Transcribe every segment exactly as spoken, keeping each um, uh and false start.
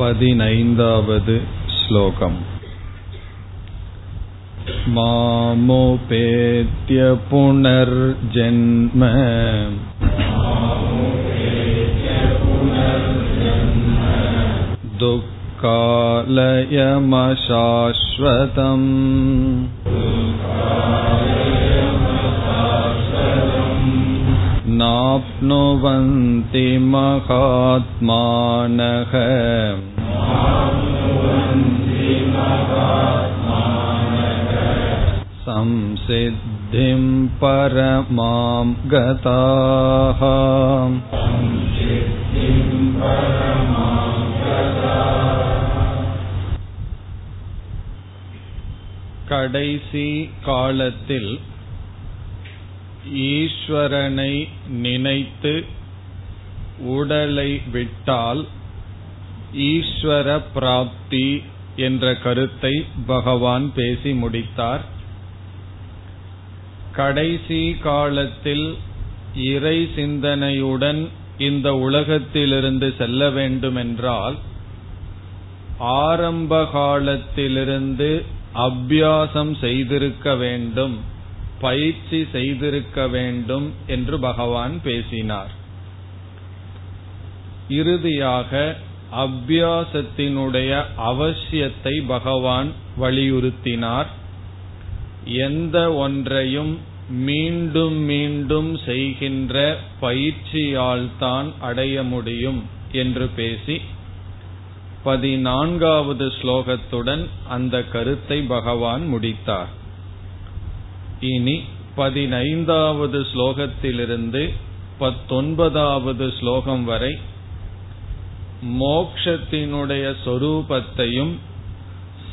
பதினைந்தாவது ஸ்லோகம். மாமோபேத்ய புனர்ஜென்ம துக்காலயமசாஸ்வதம் நாப்னுவந்தி மகாத்மானஹ சம்சித்திம் பரமாம் கதாஹ. கடைசி காலத்தில் ஈஸ்வரனை நினைத்து உடலை விட்டால் ஈஸ்வர பிராப்தி என்ற கருத்தை பகவான் பேசி முடித்தார். கடைசி காலத்தில் இறை சிந்தனையுடன் இந்த உலகத்திலிருந்து செல்ல வேண்டுமென்றால் ஆரம்ப காலத்திலிருந்து அபியாசம் செய்திருக்க வேண்டும், பயிற்சி செய்திருக்க வேண்டும் என்று பகவான் பேசினார். இறுதியாக அபியாசத்தினுடைய அவசியத்தை பகவான் வலியுறுத்தினார். எந்த ஒன்றையும் மீண்டும் மீண்டும் செய்கின்ற பயிற்சியால்தான் அடைய முடியும் என்று பேசி பதினான்காவது ஸ்லோகத்துடன் அந்த கருத்தை பகவான் முடித்தார். இனி பதினைந்தாவது ஸ்லோகத்திலிருந்து பத்தொன்பதாவது ஸ்லோகம் வரை மோக்ஷத்தினுடைய சொரூபத்தையும்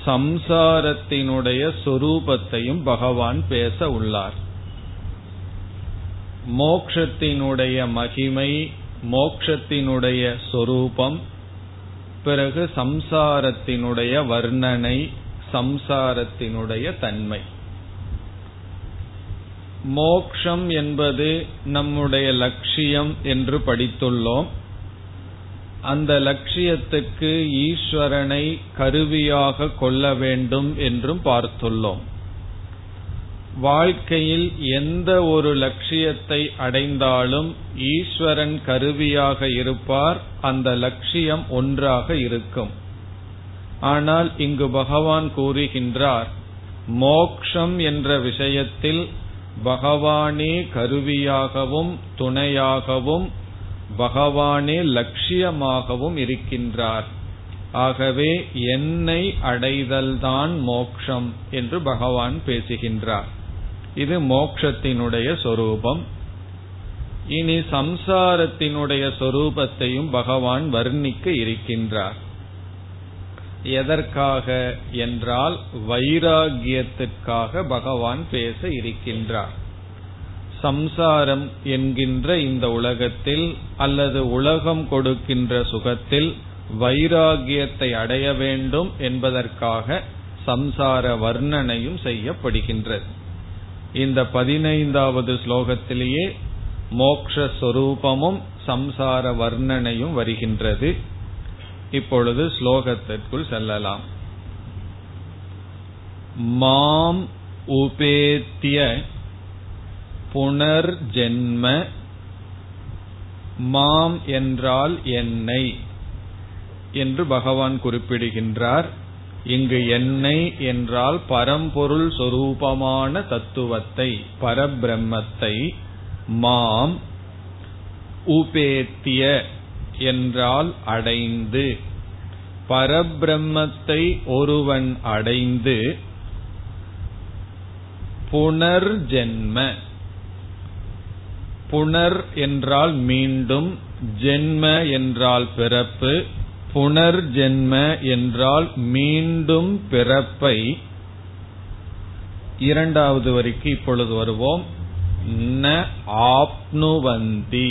சம்சாரத்தினுடைய சொரூபத்தையும் பகவான் பேச உள்ளார். மோக்ஷத்தினுடைய மகிமை, மோக்ஷத்தினுடைய சொரூபம், பிறகு சம்சாரத்தினுடைய வர்ணனை, சம்சாரத்தினுடைய தன்மை. மோக்ஷம் என்பது நம்முடைய லட்சியம் என்று படித்துள்ளோம். அந்த லட்சியத்துக்கு ஈஸ்வரனை கருவியாக கொள்ள வேண்டும் என்றும் பார்த்துள்ளோம். வாழ்க்கையில் எந்த ஒரு லட்சியத்தை அடைந்தாலும் ஈஸ்வரன் கருவியாக இருப்பார், அந்த லட்சியம் ஒன்றாக இருக்கும். ஆனால் இங்கு பகவான் கூறுகின்றார், மோக்ஷம் என்ற விஷயத்தில் பகவானே கருவியாகவும் துணையாகவும் பகவானே லட்சியமாகவும் இருக்கின்றார். ஆகவே என்னை அடைதல்தான் மோக்ஷம் என்று பகவான் பேசுகின்றார். இது மோக்ஷத்தினுடைய சொரூபம். இனி சம்சாரத்தினுடைய சொரூபத்தையும் பகவான் வர்ணிக்க இருக்கின்றார். எதற்காக என்றால் வைராகியத்திற்காக பகவான் பேச இருக்கின்றார். சம்சாரம் என்கின்ற இந்த உலகத்தில் அல்லது உலகம் கொடுக்கின்ற சுகத்தில் வைராகியத்தை அடைய வேண்டும் என்பதற்காக சம்சார வர்ணனையும் செய்யப்படுகின்றது. இந்த பதினைந்தாவது ஸ்லோகத்திலேயே மோக்ஷஸ்வரூபமும் சம்சார வர்ணனையும் வருகின்றது. இப்பொழுது ஸ்லோகத்திற்குள் செல்லலாம். மாம் உபேத்ய புனர்ஜென்ம. மாம் என்றால் என்னை என்று பகவான் குறிப்பிடுகின்றார். இங்கு என்னை என்றால் பரம்பொருள் சொரூபமான தத்துவத்தை, பரபிரம்மத்தை. மாம் உபேத்திய என்றால் அடைந்து. பரபிரம்மத்தை ஒருவன் அடைந்து புனர்ஜென்ம. புனர் என்றால் மீண்டும், ஜென்ம என்றால் பிறப்பு, புனர்ஜென்ம என்றால் மீண்டும் பிறப்பை. இரண்டாவது வரைக்கு இப்பொழுது வருவோம். ந ஆப்னுவந்தி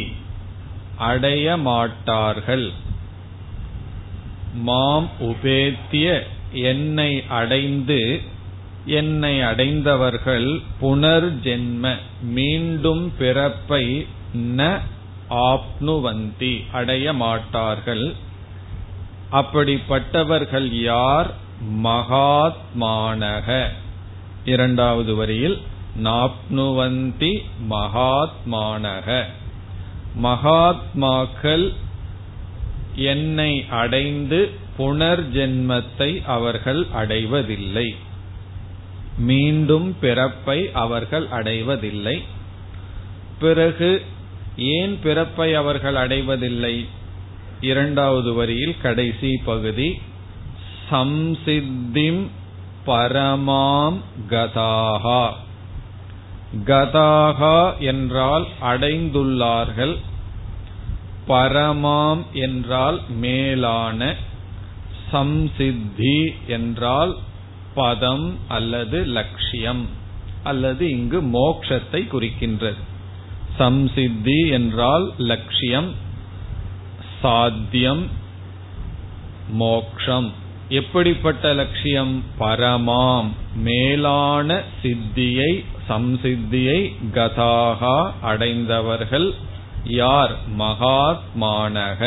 அடைய மாட்டார்கள். மாம் உபேத்திய என்னை அடைந்து, என்னை அடைந்தவர்கள் புனர்ஜென்ம மீண்டும் பிறப்பை ந ஆப்னுவந்தி அடைய மாட்டார்கள். அப்படிப்பட்டவர்கள் யார்? மகாத்மானக. இரண்டாவது வரியில் நாப்னுவந்தி மகாத்மானக, மகாத்மாக்கள் என்னை அடைந்து புனர்ஜென்மத்தை அவர்கள் அடைவதில்லை, மீண்டும் பிறப்பை அவர்கள் அடைவதில்லை. பிறகு ஏன் பிறப்பை அவர்கள் அடைவதில்லை? இரண்டாவது வரியில் கடைசி பகுதி, சம்சித்திம் பரமாம் கதாஹா. கதாஹா என்றால் அடைந்துள்ளார்கள், பரமாம் என்றால் மேலான, சம்சித்தி என்றால் பதம் அல்லது லட்சியம் அல்லது இங்கு மோக்ஷத்தை குறிக்கின்றது. சம்சித்தி என்றால் லட்சியம், சாத்தியம், மோக்ஷம். எப்படிப்பட்ட லட்சியம்? பரமாம், மேலான சித்தியை, சம்சித்தியை கதாகா அடைந்தவர்கள் யார்? மகாத்மானக.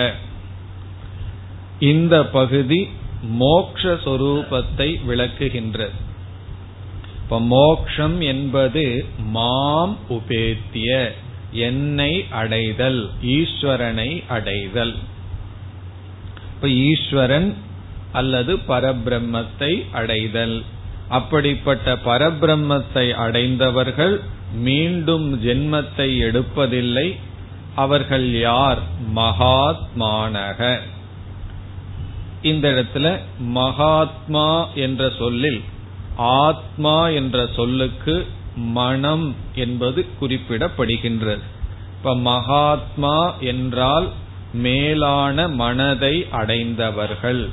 இந்த பகுதி மோக்ஷஸ்வரூபத்தை விளக்குகின்றது. இப்ப மோக்ஷம் என்பது மாம் உபேத்திய, என்னை அடைதல், ஈஸ்வரனை அடைதல். இப்ப ஈஸ்வரன் அல்லது பரபிரம்மத்தை அடைதல். அப்படிப்பட்ட பரபிரம்மத்தை அடைந்தவர்கள் மீண்டும் ஜென்மத்தை எடுப்பதில்லை. அவர்கள் யார்? மகாத்மானக. இந்த இடத்துல மகாத்மா என்ற சொல்லில் ஆத்மா என்ற சொல்லுக்கு மனம் என்பது குறிப்பிடப்படுகின்றது. இப்ப மகாத்மா என்றால் மேலான மனதை அடைந்தவர்கள்.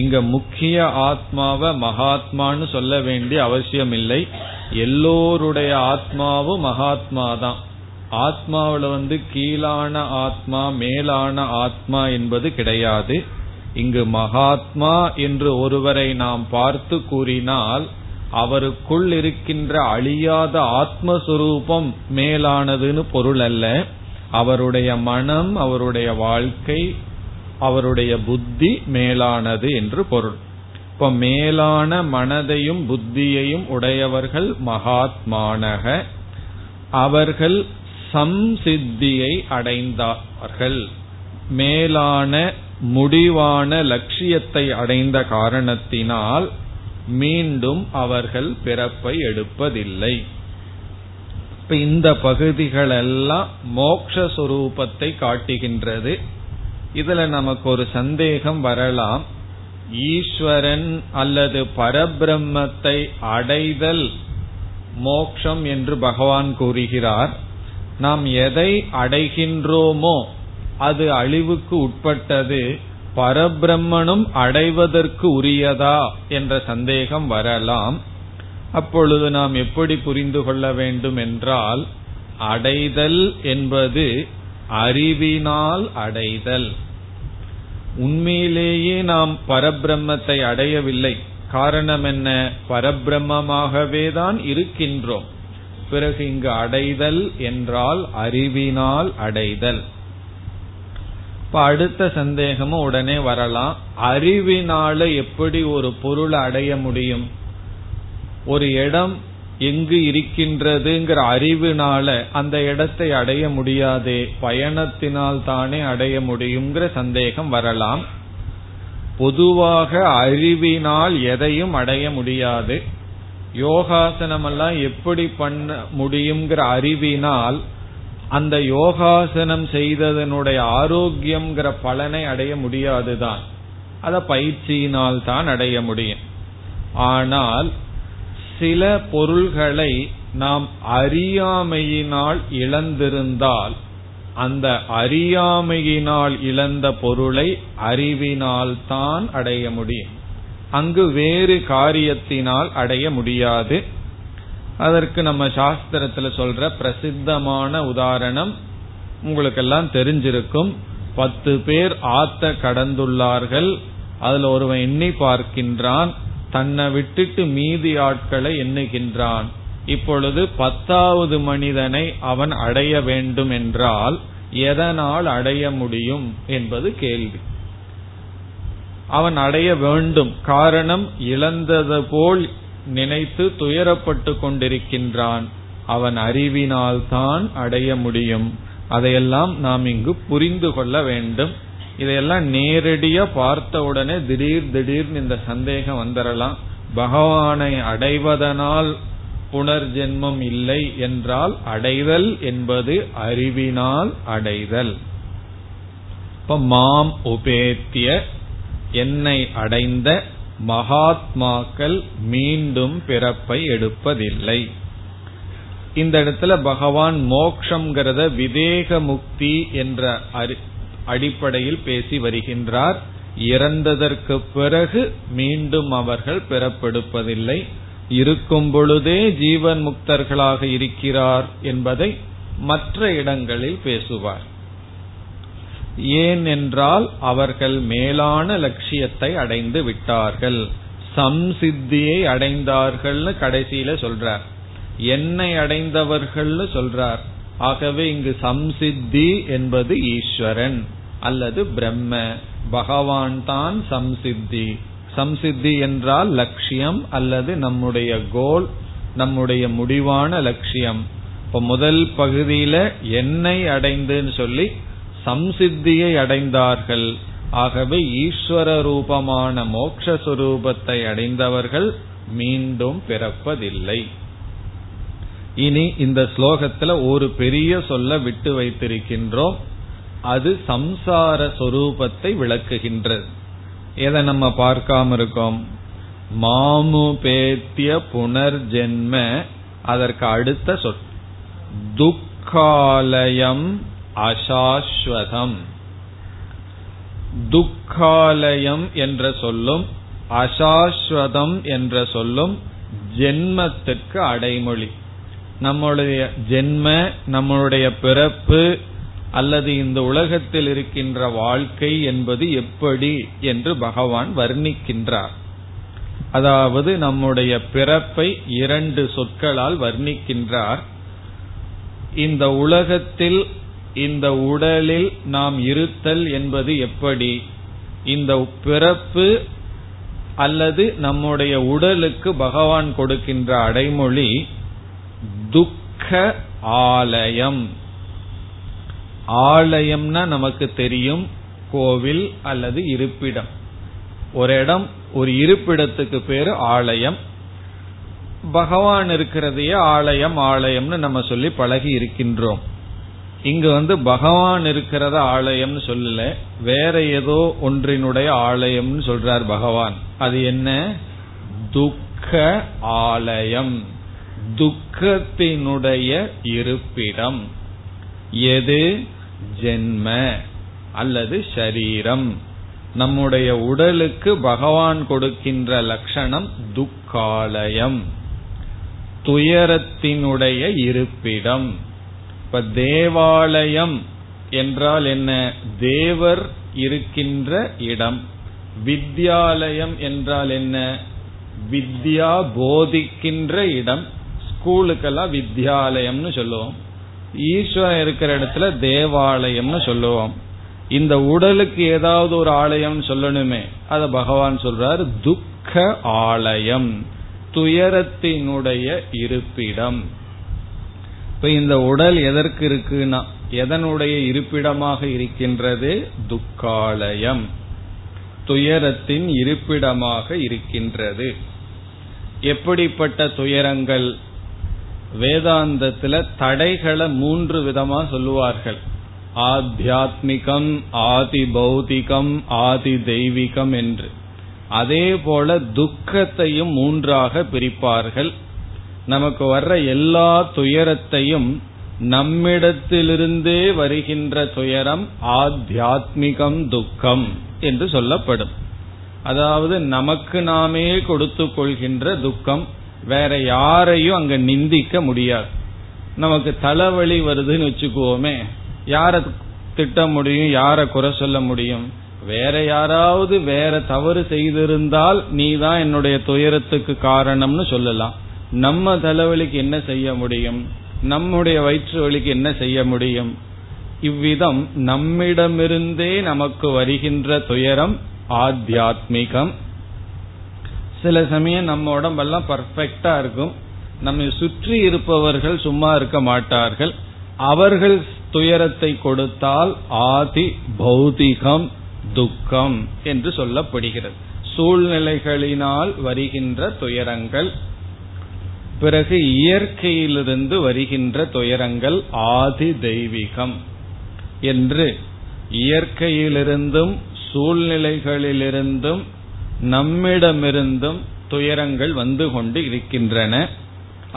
இங்க முக்கிய ஆத்மாவை மகாத்மான்னு சொல்ல வேண்டிய அவசியம் இல்லை. எல்லோருடைய ஆத்மாவும் மகாத்மாதான். ஆத்மாவில வந்து கீழான ஆத்மா மேலான ஆத்மா என்பது கிடையாது. இங்கு மகாத்மா என்று ஒருவரை நாம் பார்த்து கூறினால் அவருக்குள் இருக்கின்ற அழியாத ஆத்மஸ்வரூபம் மேலானதுன்னு பொருள் அல்ல. அவருடைய மனம், அவருடைய வாழ்க்கை, அவருடைய புத்தி மேலானது என்று பொருள். இப்ப மேலான மனதையும் புத்தியையும் உடையவர்கள் மகாத்மானக. அவர்கள் சம்சித்தியை அடைந்தார்கள், மேலான முடிவான லட்சியத்தை அடைந்த காரணத்தினால் மீண்டும் அவர்கள் பிறப்பை எடுப்பதில்லை. இப்ப இந்த பகுதிகளெல்லாம் மோக்ஷஸ்வரூபத்தை காட்டுகின்றது. இதுல நமக்கு ஒரு சந்தேகம் வரலாம். ஈஸ்வரன் அல்லது பரபிரம்மத்தை அடைதல் மோக்ஷம் என்று பகவான் கூறுகிறார். நாம் எதை அடைகின்றோமோ அது அழிவுக்கு உட்பட்டது, பரபிரம்மனும் அடைவதற்கு உரியதா என்ற சந்தேகம் வரலாம். அப்பொழுது நாம் எப்படி புரிந்து கொள்ள வேண்டும் என்றால், அடைதல் என்பது அறிவினால் அடைதல். உண்மையிலேயே நாம் பரபிரம்மத்தை அடையவில்லை. காரணம் என்ன? பரபிரம்மமாகவே தான் இருக்கின்றோம். பிறகு இங்கு அடைதல் என்றால் அறிவினால் அடைதல். இப்ப அடுத்த சந்தேகமும் உடனே வரலாம். அறிவினால எப்படி ஒரு பொருளை அடைய முடியும்? ஒரு இடம் எங்கு இருக்கின்றதுங்கிற அறிவினால அந்த இடத்தை அடைய முடியாதே, பயணத்தினால் தானே அடைய முடியுங்கிற சந்தேகம் வரலாம். பொதுவாக அறிவினால் எதையும் அடைய முடியாது. யோகாசனம் எல்லாம் எப்படி பண்ண முடியுங்கிற அறிவினால் அந்த யோகாசனம் செய்ததனுடைய ஆரோக்கியம்ங்கிற பலனை அடைய முடியாதுதான். அத பயிற்சியினால் தான் அடைய முடியும். ஆனால் சில பொருள்களை நாம் அறியாமையினால் இழந்திருந்தால் அந்த அறியாமையினால் இழந்த பொருளை அறிவினால் தான் அடைய முடியும். அங்கு வேறு காரியத்தினால் அடைய முடியாது. அதற்கு நம்ம சாஸ்திரத்துல சொல்ற பிரசித்தமான உதாரணம் உங்களுக்கெல்லாம் தெரிஞ்சிருக்கும். பத்து பேர் ஆத்த கடந்துள்ளார்கள். அதுல ஒருவன் எண்ணி பார்க்கின்றான், தன்னை விட்டுட்டு மீதி ஆட்களை எண்ணுகின்றான். இப்பொழுது பத்தாவது மனிதனை அவன் அடைய வேண்டும் என்றால் எதனால் அடைய முடியும் என்பது கேள்வி. அவன் அடைய வேண்டும். காரணம், இழந்தது போல் நினைத்து துயரப்பட்டு கொண்டிருக்கின்றான். அவன் அறிவினால் தான் அடைய முடியும். அதையெல்லாம் நாம் இங்கு புரிந்து கொள்ள வேண்டும். இதையெல்லாம் நேரடியா பார்த்தவுடனே திடீர் திடீர்னு இந்த சந்தேகம் வந்துடலாம். பகவானை அடைவதனால் புனர்ஜென்மம் இல்லை என்றால் அடைதல் என்பது அறிவினால் அடைதல். இப்ப மாம் உபேத்திய, என்னை அடைந்த மகாத்மாக்கள் மீண்டும் பிறப்பை எடுப்பதில்லை. இந்த இடத்துல பகவான் மோக்ஷங்கிறத விதேக முக்தி என்ற அடிப்படையில் பேசி வருகின்றார். இறந்ததற்கு பிறகு மீண்டும் அவர்கள் பிறப்பெடுப்பதில்லை, இருக்கும் பொழுதே ஜீவன் முக்தர்களாக இருக்கிறார் என்பதை மற்ற இடங்களில் பேசுவார். ஏன் என்றால் அவர்கள் மேலான லட்சியத்தை அடைந்து விட்டார்கள், சம்சித்தியை அடைந்தார்கள்னு கடைசியில சொல்றார். என்னை அடைந்தவர்கள்னு சொல்றார். ஆகவே இங்கு சம்சித்தி என்பது ஈஸ்வரன் அல்லது பிரம்ம பகவான் தான் சம்சித்தி. சம்சித்தி என்றால் லட்சியம் அல்லது நம்முடைய கோல், நம்முடைய முடிவான லட்சியம். இப்ப முதல் பகுதியில என்னை அடைந்துன்னு சொல்லி சம்சித்தியை அடைந்தார்கள். ஆகவே ஈஸ்வர ரூபமான மோக்ஷஸ்வரூபத்தை அடைந்தவர்கள் மீண்டும் பிறப்பதில்லை. இனி இந்த ஸ்லோகத்துல ஒரு பெரிய சொல்ல விட்டு வைத்திருக்கின்றோம், அது சம்சார சொரூபத்தை விளக்குகின்றது. எதை நம்ம பார்க்காம இருக்கோம்? மாமுபேத்திய புனர்ஜென்ம, அதற்கு அடுத்த சொல் துக்காலயம் அசாஸ்வதம். துக்காலயம் என்ற சொல்லும் அசாஸ்வதம் என்ற சொல்லும் ஜென்மத்திற்கு அடைமொழி. நம்மளுடைய ஜென்ம, நம்மளுடைய பிறப்பு அல்லது இந்த உலகத்தில் இருக்கின்ற வாழ்க்கை என்பது எப்படி என்று பகவான் வர்ணிக்கின்றார். அதாவது நம்முடைய பிறப்பை இரண்டு சொற்களால் வர்ணிக்கின்றார். இந்த உலகத்தில், இந்த உடலில் நாம் இருத்தல் என்பது எப்படி, இந்த பிறப்பு அல்லது நம்முடைய உடலுக்கு பகவான் கொடுக்கின்ற அடைமொழி துக்க ஆலயம். ஆலயம்னா நமக்கு தெரியும் கோவில் அல்லது இருப்பிடம். ஒரு இடம், ஒரு இருப்பிடத்துக்கு பேரு ஆலயம். பகவான் இருக்கிறதையே ஆலயம் ஆலயம்னு நம்ம சொல்லி பழகி இருக்கின்றோம். இங்கு வந்து பகவான் இருக்கிறத ஆலயம்னு சொல்லல, வேற ஏதோ ஒன்றினுடைய ஆலயம்னு சொல்றார் பகவான். அது என்ன? துக்க ஆலயம், துக்கத்தினுடைய இருப்பிடம். எது? ஜென்ம அல்லது ஷரீரம். நம்முடைய உடலுக்கு பகவான் கொடுக்கின்ற லட்சணம் துக்காலயம், துயரத்தினுடைய இருப்பிடம். இப்ப தேவாலயம் என்றால் என்ன? தேவர் இருக்கின்ற இடம். வித்யாலயம் என்றால் என்ன? வித்யா போதிக்கின்ற இடம். ஸ்கூலுக்கெல்லாம் வித்யாலயம்னு சொல்லுவோம். ஈஸ்வரன் இருக்கிற இடத்துல தேவாலயம்னு சொல்லுவோம். இந்த உடலுக்கு ஏதாவது ஒரு ஆலயம் சொல்லணுமே, அத பகவான் சொல்றாரு துக்க ஆலயம், துயரத்தினுடைய இருப்பிடம். இப்ப இந்த உடல் எதற்கு இருக்குன்னா, எதனுடைய இருப்பிடமாக இருக்கின்றது? துக்காலயம், துயரத்தின் இருப்பிடமாக இருக்கின்றது. எப்படிப்பட்ட துயரங்கள்? வேதாந்தத்துல தடைகளை மூன்று விதமா சொல்லுவார்கள். ஆத்தியாத்மிகம், ஆதி பௌதிகம், ஆதி தெய்வீகம் என்று. அதே போல துக்கத்தையும் மூன்றாக பிரிப்பார்கள். நமக்கு வர்ற எல்லா துயரத்தையும் நம்மிடத்திலிருந்தே வருகின்ற துயரம் ஆத்தியாத்மிகம் துக்கம் என்று சொல்லப்படும். அதாவது நமக்கு நாமே கொடுத்து கொள்கின்ற துக்கம். வேற யாரையும் அங்க நிந்திக்க முடியாது. நமக்கு தலைவலி வருதுன்னு வச்சுக்குவோமே, யார திட்ட முடியும்? யார குறை சொல்ல முடியும்? வேற யாராவது வேற தவறு செய்திருந்தால் நீ தான் என்னுடைய துயரத்துக்கு காரணம்னு சொல்லலாம். நம்ம தலைவலிக்கு என்ன செய்ய முடியும்? நம்முடைய வயிற்று வலிக்கு என்ன செய்ய முடியும்? இவ்விதம் நம்மிடமிருந்தே நமக்கு வருகின்ற துயரம் ஆத்தியாத்மிகம். சில சமயம் நம்ம உடம்பெல்லாம் பர்ஃபெக்டா இருக்கும், நம்மை சுற்றி இருப்பவர்கள் சும்மா இருக்க மாட்டார்கள், அவர்கள் துயரத்தை கொடுத்தால் ஆதி பௌதிகம் துக்கம் என்று சொல்லப்படுகிறது. சூழ்நிலைகளினால் வருகின்ற துயரங்கள், பிறகு இயற்கையிலிருந்து வருகின்ற துயரங்கள் ஆதி தெய்வீகம் என்று, இயற்கையிலிருந்தும் சூழ்நிலைகளிலிருந்தும் நம்மிடமிருந்தும் துயரங்கள் வந்து கொண்டு இருக்கின்றன.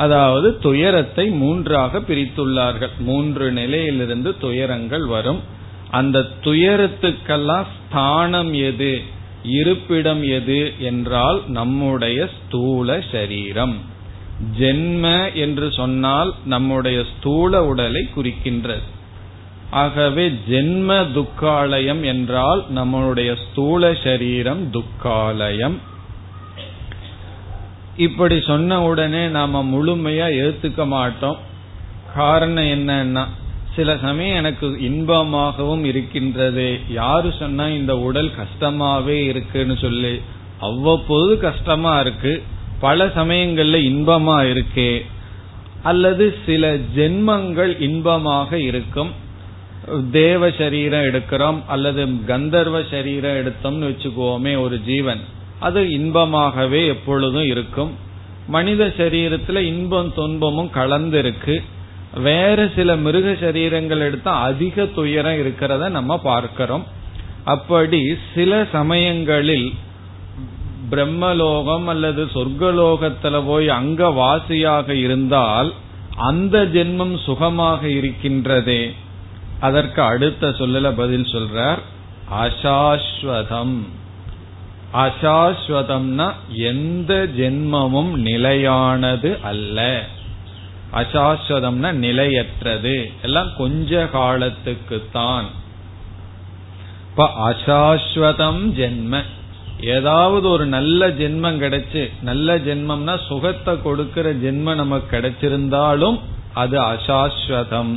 அதாவது துயரத்தை மூன்றாக பிரித்துள்ளார்கள். மூன்று நிலையிலிருந்து துயரங்கள் வரும். அந்த துயரத்துக்கெல்லாம் ஸ்தானம் எது, இருப்பிடம் எது என்றால் நம்முடைய ஸ்தூல சரீரம். ஜென்ம என்று சொன்னால் நம்முடைய ஸ்தூல உடலை குறிக்கின்றது. ஆகவே ஜென்ம துக்காலயம் என்றால் நம்முடைய ஸ்தூல சரீரம் துக்காலயம். இப்படி சொன்ன உடனே நாம முழுமையா ஏத்துக்க மாட்டோம். காரணம் என்னன்னா, சில சமயம் எனக்கு இன்பமாகவும் இருக்கின்றது, யாரு சொன்னா இந்த உடல் கஷ்டமாவே இருக்குன்னு சொல்லி, அவ்வப்போது கஷ்டமா இருக்கு, பல சமயங்கள்ல இன்பமா இருக்கே. அல்லது சில ஜென்மங்கள் இன்பமாக இருக்கும், தேவ சரீரம் எடுக்கிறோம் அல்லது கந்தர்வ சரீரம் எடுத்தோம்னு வச்சுக்கோமே, ஒரு ஜீவன் அது இன்பமாகவே எப்பொழுதும் இருக்கும். மனித சரீரத்துல இன்பம் துன்பமும் கலந்திருக்கு. வேற சில மிருக சரீரங்கள் எடுத்தா அதிக துயரம் இருக்கிறத நம்ம பார்க்கிறோம். அப்படி சில சமயங்களில் பிரம்மலோகம் அல்லது சொர்க்கலோகத்துல போய் அங்க வாசியாக இருந்தால் அந்த ஜென்மம் சுகமாக இருக்கின்றதே. அதற்கு அடுத்த சொல்லல பதில் சொல்றார் அசாஸ்வதம். அசாஸ்வதம்னா எந்த ஜென்மமும் நிலையானது அல்ல. அசாஸ்வதம்னா நிலையற்றது, எல்லாம் கொஞ்ச காலத்துக்குத்தான். இப்ப அசாஸ்வதம் ஜென்ம, ஏதாவது ஒரு நல்ல ஜென்மம் கிடைச்சு, நல்ல ஜென்மம்னா சுகத்தை கொடுக்கிற ஜென்மம் நமக்கு கிடைச்சிருந்தாலும் அது அசாஸ்வதம்.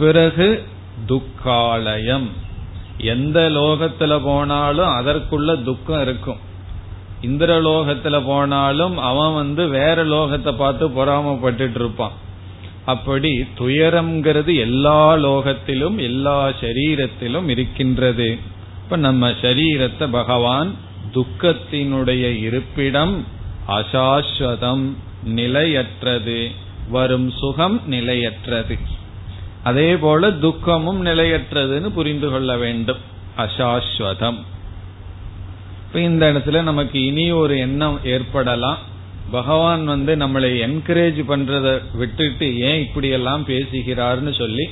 பிறகு துக்காலயம், எந்த லோகத்துல போனாலும் அதற்குள்ள துக்கம் இருக்கும். இந்திர லோகத்துல போனாலும் அவன் வந்து வேற லோகத்தை பார்த்து பொறாமப்பட்டு இருப்பான். அப்படி துயரம்ங்கிறது எல்லா லோகத்திலும் எல்லா சரீரத்திலும் இருக்கின்றது. இப்ப நம்ம சரீரத்தை பகவான் துக்கத்தினுடைய இருப்பிடம் அசாஸ்வதம், நிலையற்றது, வரும் சுகம் நிலையற்றது, அதே போல துக்கமும் நிலையற்றதுன்னு புரிந்து கொள்ள வேண்டும். அசாஸ்வதம். இப்ப இந்த இடத்துல நமக்கு இனி ஒரு எண்ணம் ஏற்படலாம், பகவான் வந்து நம்மளை என்கரேஜ் பண்றத விட்டுட்டு ஏன் இப்படி எல்லாம் பேசுகிறார்னு சொல்லி.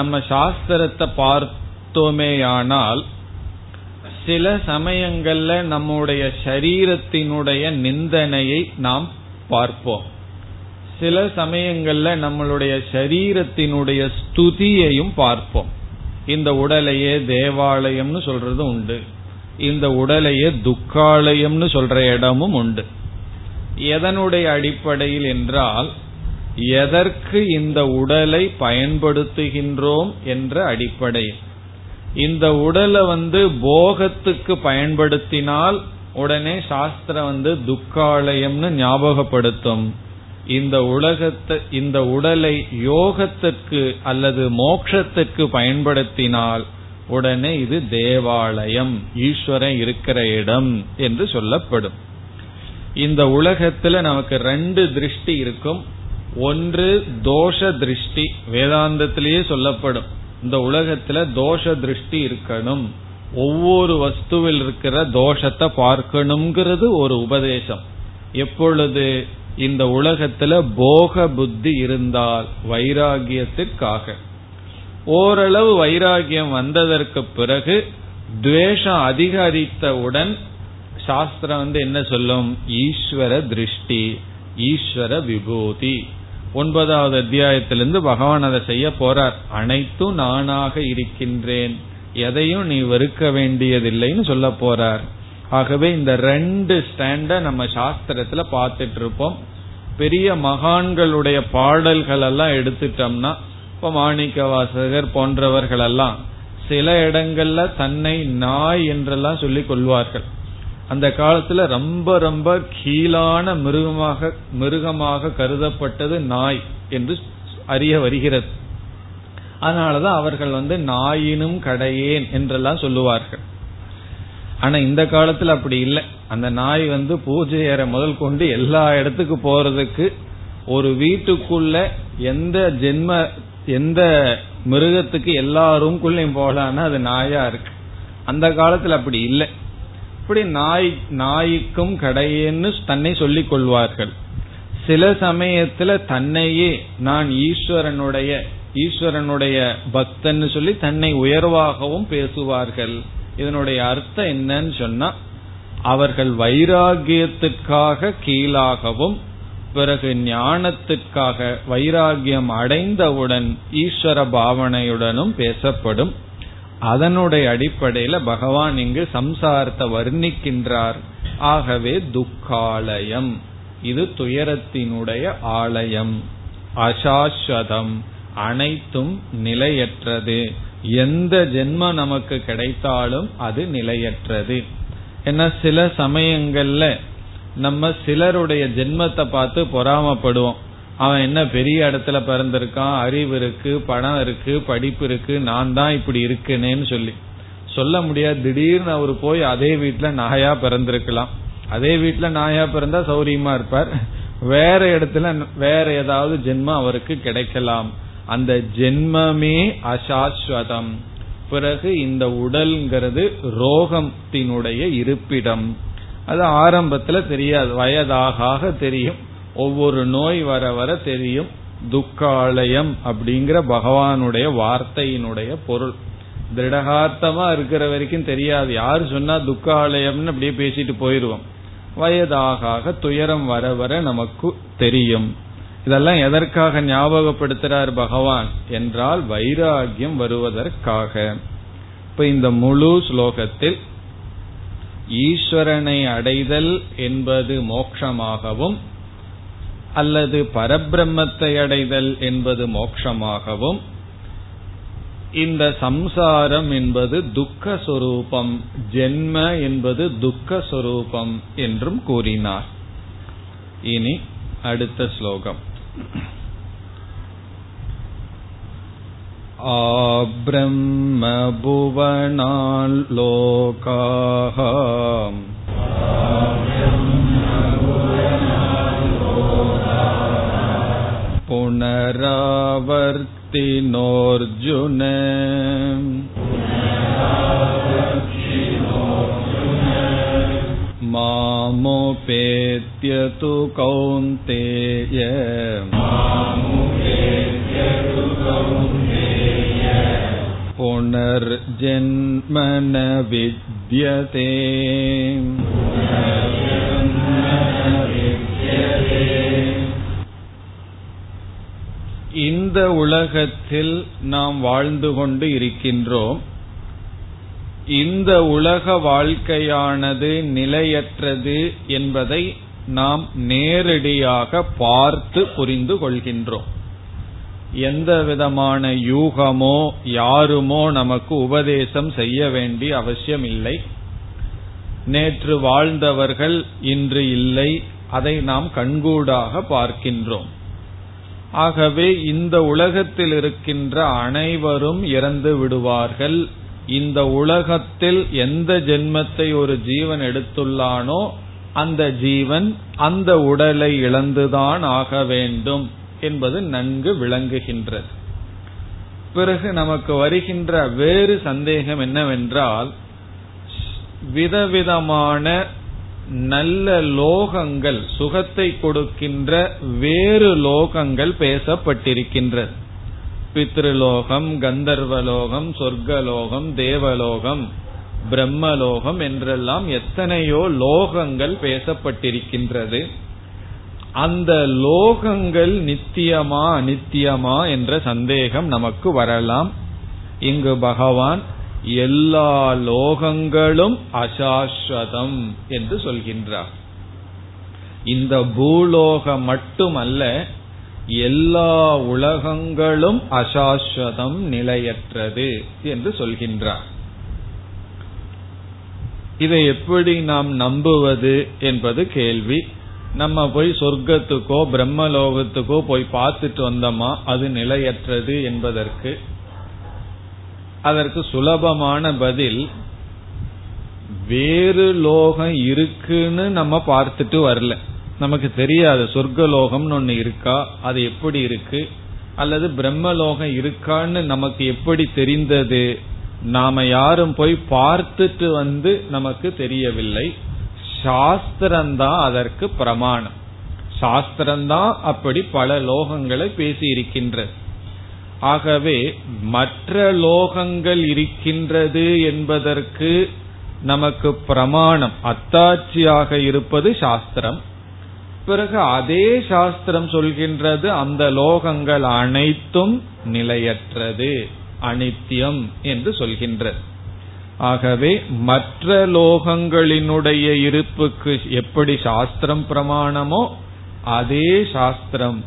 நம்ம சாஸ்திரத்தை பார்த்தோமேயானால் சில சமயங்கள்ல நம்முடைய சரீரத்தினுடைய நிந்தனையை நாம் பார்ப்போம், சில சமயங்கள்ல நம்மளுடைய சரீரத்தினுடைய ஸ்துதியையும் பார்ப்போம். இந்த உடலையே தேவாலயம்னு சொல்றது உண்டு, இந்த உடலையே துக்காலயம்னு சொல்ற இடமும் உண்டு. எதனுடைய அடிப்படையில் என்றால் எதற்கு இந்த உடலை பயன்படுத்துகின்றோம் என்ற அடிப்படையில். இந்த உடலை வந்து போகத்துக்கு பயன்படுத்தினால் உடனே சாஸ்திரம் வந்து துக்காலயம்னு ஞாபகப்படுத்தும். இந்த உலகத்தை, இந்த உடலை யோகத்திற்கு அல்லது மோட்சத்திற்கு பயன்படுத்தினால் உடனே இது தேவாலயம், ஈஸ்வரன் இருக்கிற இடம் என்று சொல்லப்படும். இந்த உலகத்துல நமக்கு ரெண்டு திருஷ்டி இருக்கும். ஒன்று தோஷ திருஷ்டி, வேதாந்தத்திலேயே சொல்லப்படும் இந்த உலகத்துல தோஷ திருஷ்டி இருக்கணும், ஒவ்வொரு வஸ்துவில் இருக்கிற தோஷத்தை பார்க்கணுங்கிறது ஒரு உபதேசம். எப்பொழுது இந்த உலகத்துல போக புத்தி இருந்தால் வைராகியத்திற்காக, ஓரளவு வைராகியம் வந்ததற்கு பிறகு துவேஷம் அதிகரித்தவுடன் சாஸ்திரம் வந்து என்ன சொல்லும், ஈஸ்வர திருஷ்டி, ஈஸ்வர விபூதி. ஒன்பதாவது அத்தியாயத்திலிருந்து பகவான் அதை செய்ய போறார். அனைத்தும் நானாக இருக்கின்றேன், எதையும் நீ வெறுக்க வேண்டியதில்லைன்னு சொல்ல போறார். ஆகவே இந்த ரெண்டு ஸ்டாண்டை நம்ம சாஸ்திரத்துல பார்த்துட்டு இருப்போம். பெரிய மகான்களுடைய பாடல்கள் எல்லாம் எடுத்துட்டோம்னா, இப்ப மாணிக்க வாசகர் போன்றவர்கள் எல்லாம் சில இடங்கள்ல தன்னை நாய் என்றெல்லாம் சொல்லிக் கொள்வார்கள். அந்த காலத்துல ரொம்ப ரொம்ப கீழான மிருகமாக மிருகமாக கருதப்பட்டது நாய் என்று அறிய வருகிறது. அதனாலதான் அவர்கள் வந்து நாயினும் கடையேன் என்றெல்லாம் சொல்லுவார்கள். ஆனா இந்த காலத்துல அப்படி இல்லை. அந்த நாய் வந்து பூஜை அறை முதல் கொண்டு எல்லா இடத்துக்கு போறதுக்கு, ஒரு வீட்டுக்குள்ள எந்த ஜென்ம எந்த மிருகத்துக்கு எல்லா ரூம்குள்ளயும் போகலான்னா அது நாயா இருக்கு. அந்த காலத்துல அப்படி இல்லை. இப்படி நாய் நாய்க்கும் கடையேன்னு தன்னை சொல்லிக் கொள்வார்கள். சில சமயத்துல தன்னையே நான் ஈஸ்வரனுடைய ஈஸ்வரனுடைய பக்தன்னு சொல்லி தன்னை உயர்வாகவும் பேசுவார்கள். இதனுடைய அர்த்தம் என்னன்னு சொன்னா, அவர்கள் வைராகியத்துக்காக கீழாகவும், பிறகு ஞானத்திற்காக வைராகியம் அடைந்தவுடன் ஈஸ்வர பாவனையுடனும் பேசப்படும். அதனுடைய அடிப்படையில பகவான் இங்கு சம்சாரத்தை வர்ணிக்கின்றார். ஆகவே துக்காலயம், இது துயரத்தினுடைய ஆலயம். அசாஸ்வதம், அனைத்தும் நிலையற்றது. எந்த ஜென்மம் நமக்கு கிடைத்தாலும் அது நிலையற்றது. ஏன்னா சில சமயங்கள்ல நம்ம சிலருடைய ஜென்மத்தை பார்த்து பொறாமப்படுவோம். அவன் என்ன பெரிய இடத்துல பிறந்திருக்கான், அறிவு இருக்கு, பணம் இருக்கு, படிப்பு இருக்கு, நான் தான் இப்படி இருக்கேன்னு சொல்லி சொல்ல முடியாது. திடீர்னு அவரு போய் அதே வீட்டுல நாயா பிறந்திருக்கலாம். அதே வீட்டுல நாயா பிறந்தா சௌரியமா இருப்பார். வேற இடத்துல வேற ஏதாவது ஜென்மம் அவருக்கு கிடைக்கலாம். அந்த ஜென்மமே அசாஸ்வதம். பிறகு இந்த உடல்ங்கிறது ரோகத்தினுடைய இருப்பிடம். அது ஆரம்பத்துல தெரியாது, வயதாக தெரியும், ஒவ்வொரு நோய் வர வர தெரியும். துக்காலயம் அப்படிங்கிற பகவானுடைய வார்த்தையினுடைய பொருள் திடகார்த்தமா இருக்கிற வரைக்கும் தெரியாது. யாரு சொன்னா துக்காலயம்னு அப்படியே பேசிட்டு போயிருவோம். வயதாக துயரம் வர வர நமக்கு தெரியும். இதெல்லாம் எதற்காக ஞாபகப்படுத்துறார் பகவான் என்றால் வைராகியம் வருவதற்காக. இப்ப இந்த முழு ஸ்லோகத்தில் ஈஸ்வரனை அடைதல் என்பது மோட்சமாகவும், அல்லது பரபிரம்மத்தை அடைதல் என்பது மோட்சமாகவும், இந்த சம்சாரம் என்பது துக்க சொரூபம், ஜென்ம என்பது துக்க சொரூபம் என்றும் கூறினார். இனி அடுத்த ஸ்லோகம். ஆப்ரம் புவனால் லோகாஹம் புனராவர்த்தினோர்ஜுன மாமோபேத்யது கௌந்தேய புனர்ஜன்ம ந வித்யதே. இந்த உலகத்தில் நாம் வாழ்ந்து கொண்டு இருக்கின்றோம். இந்த உலக வாழ்க்கையானது நிலையற்றது என்பதை நாம் நேரடியாக பார்த்து புரிந்து கொள்கின்றோம். எந்த விதமான யூகமோ யாருமோ நமக்கு உபதேசம் செய்ய வேண்டிய அவசியம் இல்லை. நேற்று வாழ்ந்தவர்கள் இன்று இல்லை, அதை நாம் கண்கூடாக பார்க்கின்றோம். ஆகவே இந்த உலகத்தில் இருக்கின்ற அனைவரும் இறந்து விடுவார்கள். இந்த உலகத்தில் எந்த ஜென்மத்தை ஒரு ஜீவன் எடுத்துள்ளானோ அந்த ஜீவன் அந்த உடலை இழந்துதான் ஆக வேண்டும் என்பது நன்கு விளங்குகின்றது. பிறகு நமக்கு வருகின்ற வேறு சந்தேகம் என்னவென்றால், விதவிதமான நல்ல லோகங்கள், சுகத்தை கொடுக்கின்ற வேறு லோகங்கள் பேசப்பட்டிருக்கின்றது. பித்ருலோகம், கந்தர்வலோகம், சொர்க்கலோகம், தேவலோகம், பிரம்மலோகம் என்றெல்லாம் எத்தனையோ லோகங்கள் பேசப்பட்டிருக்கின்றது. அந்த லோகங்கள் நித்தியமா அநித்தியமா என்ற சந்தேகம் நமக்கு வரலாம். இங்கு பகவான் எல்லா லோகங்களும் அசாஸ்வதம் என்று சொல்கின்றார். இந்த பூலோகம் மட்டுமல்ல, எல்லா உலகங்களும் அசாஸ்வதம், நிலையற்றது என்று சொல்கின்றார். இதை எப்படி நாம் நம்புவது என்பது கேள்வி. நம்ம போய் சொர்க்கத்துக்கோ பிரம்மலோகத்துக்கோ போய் பார்த்துட்டு வந்தோமா அது நிலையற்றது என்பதற்கு அதற்கு சுலபமான பதில், வேறு லோகம் இருக்குன்னு நம்ம பார்த்துட்டு வரல, நமக்கு தெரியாது சொர்க்கலோகம்னு ஒன்று இருக்கா, அது எப்படி இருக்கு, அல்லது பிரம்மலோகம் இருக்கான்னு நமக்கு எப்படி தெரிந்தது, நாம யாரும் போய் பார்த்துட்டு வந்து நமக்கு தெரியவில்லை. சாஸ்திரம்தான் அதற்கு பிரமாணம். சாஸ்திரம்தான் அப்படி பல லோகங்களை பேசி இருக்கின்றது. ஆகவே மற்ற லோகங்கள் இருக்கின்றது என்பதற்கு நமக்கு பிரமாணம் அத்தாட்சியாக இருப்பது சாஸ்திரம். பிறகு அதே சாஸ்திரம் சொல்கின்றது அந்த லோகங்கள் அனைத்தும் நிலையற்றது, அனித்தியம் என்று சொல்கின்றது. ஆகவே மற்ற லோகங்களினுடைய இருப்புக்கு எப்படி சாஸ்திரம் பிரமாணமோ அதே சாஸ்திரம்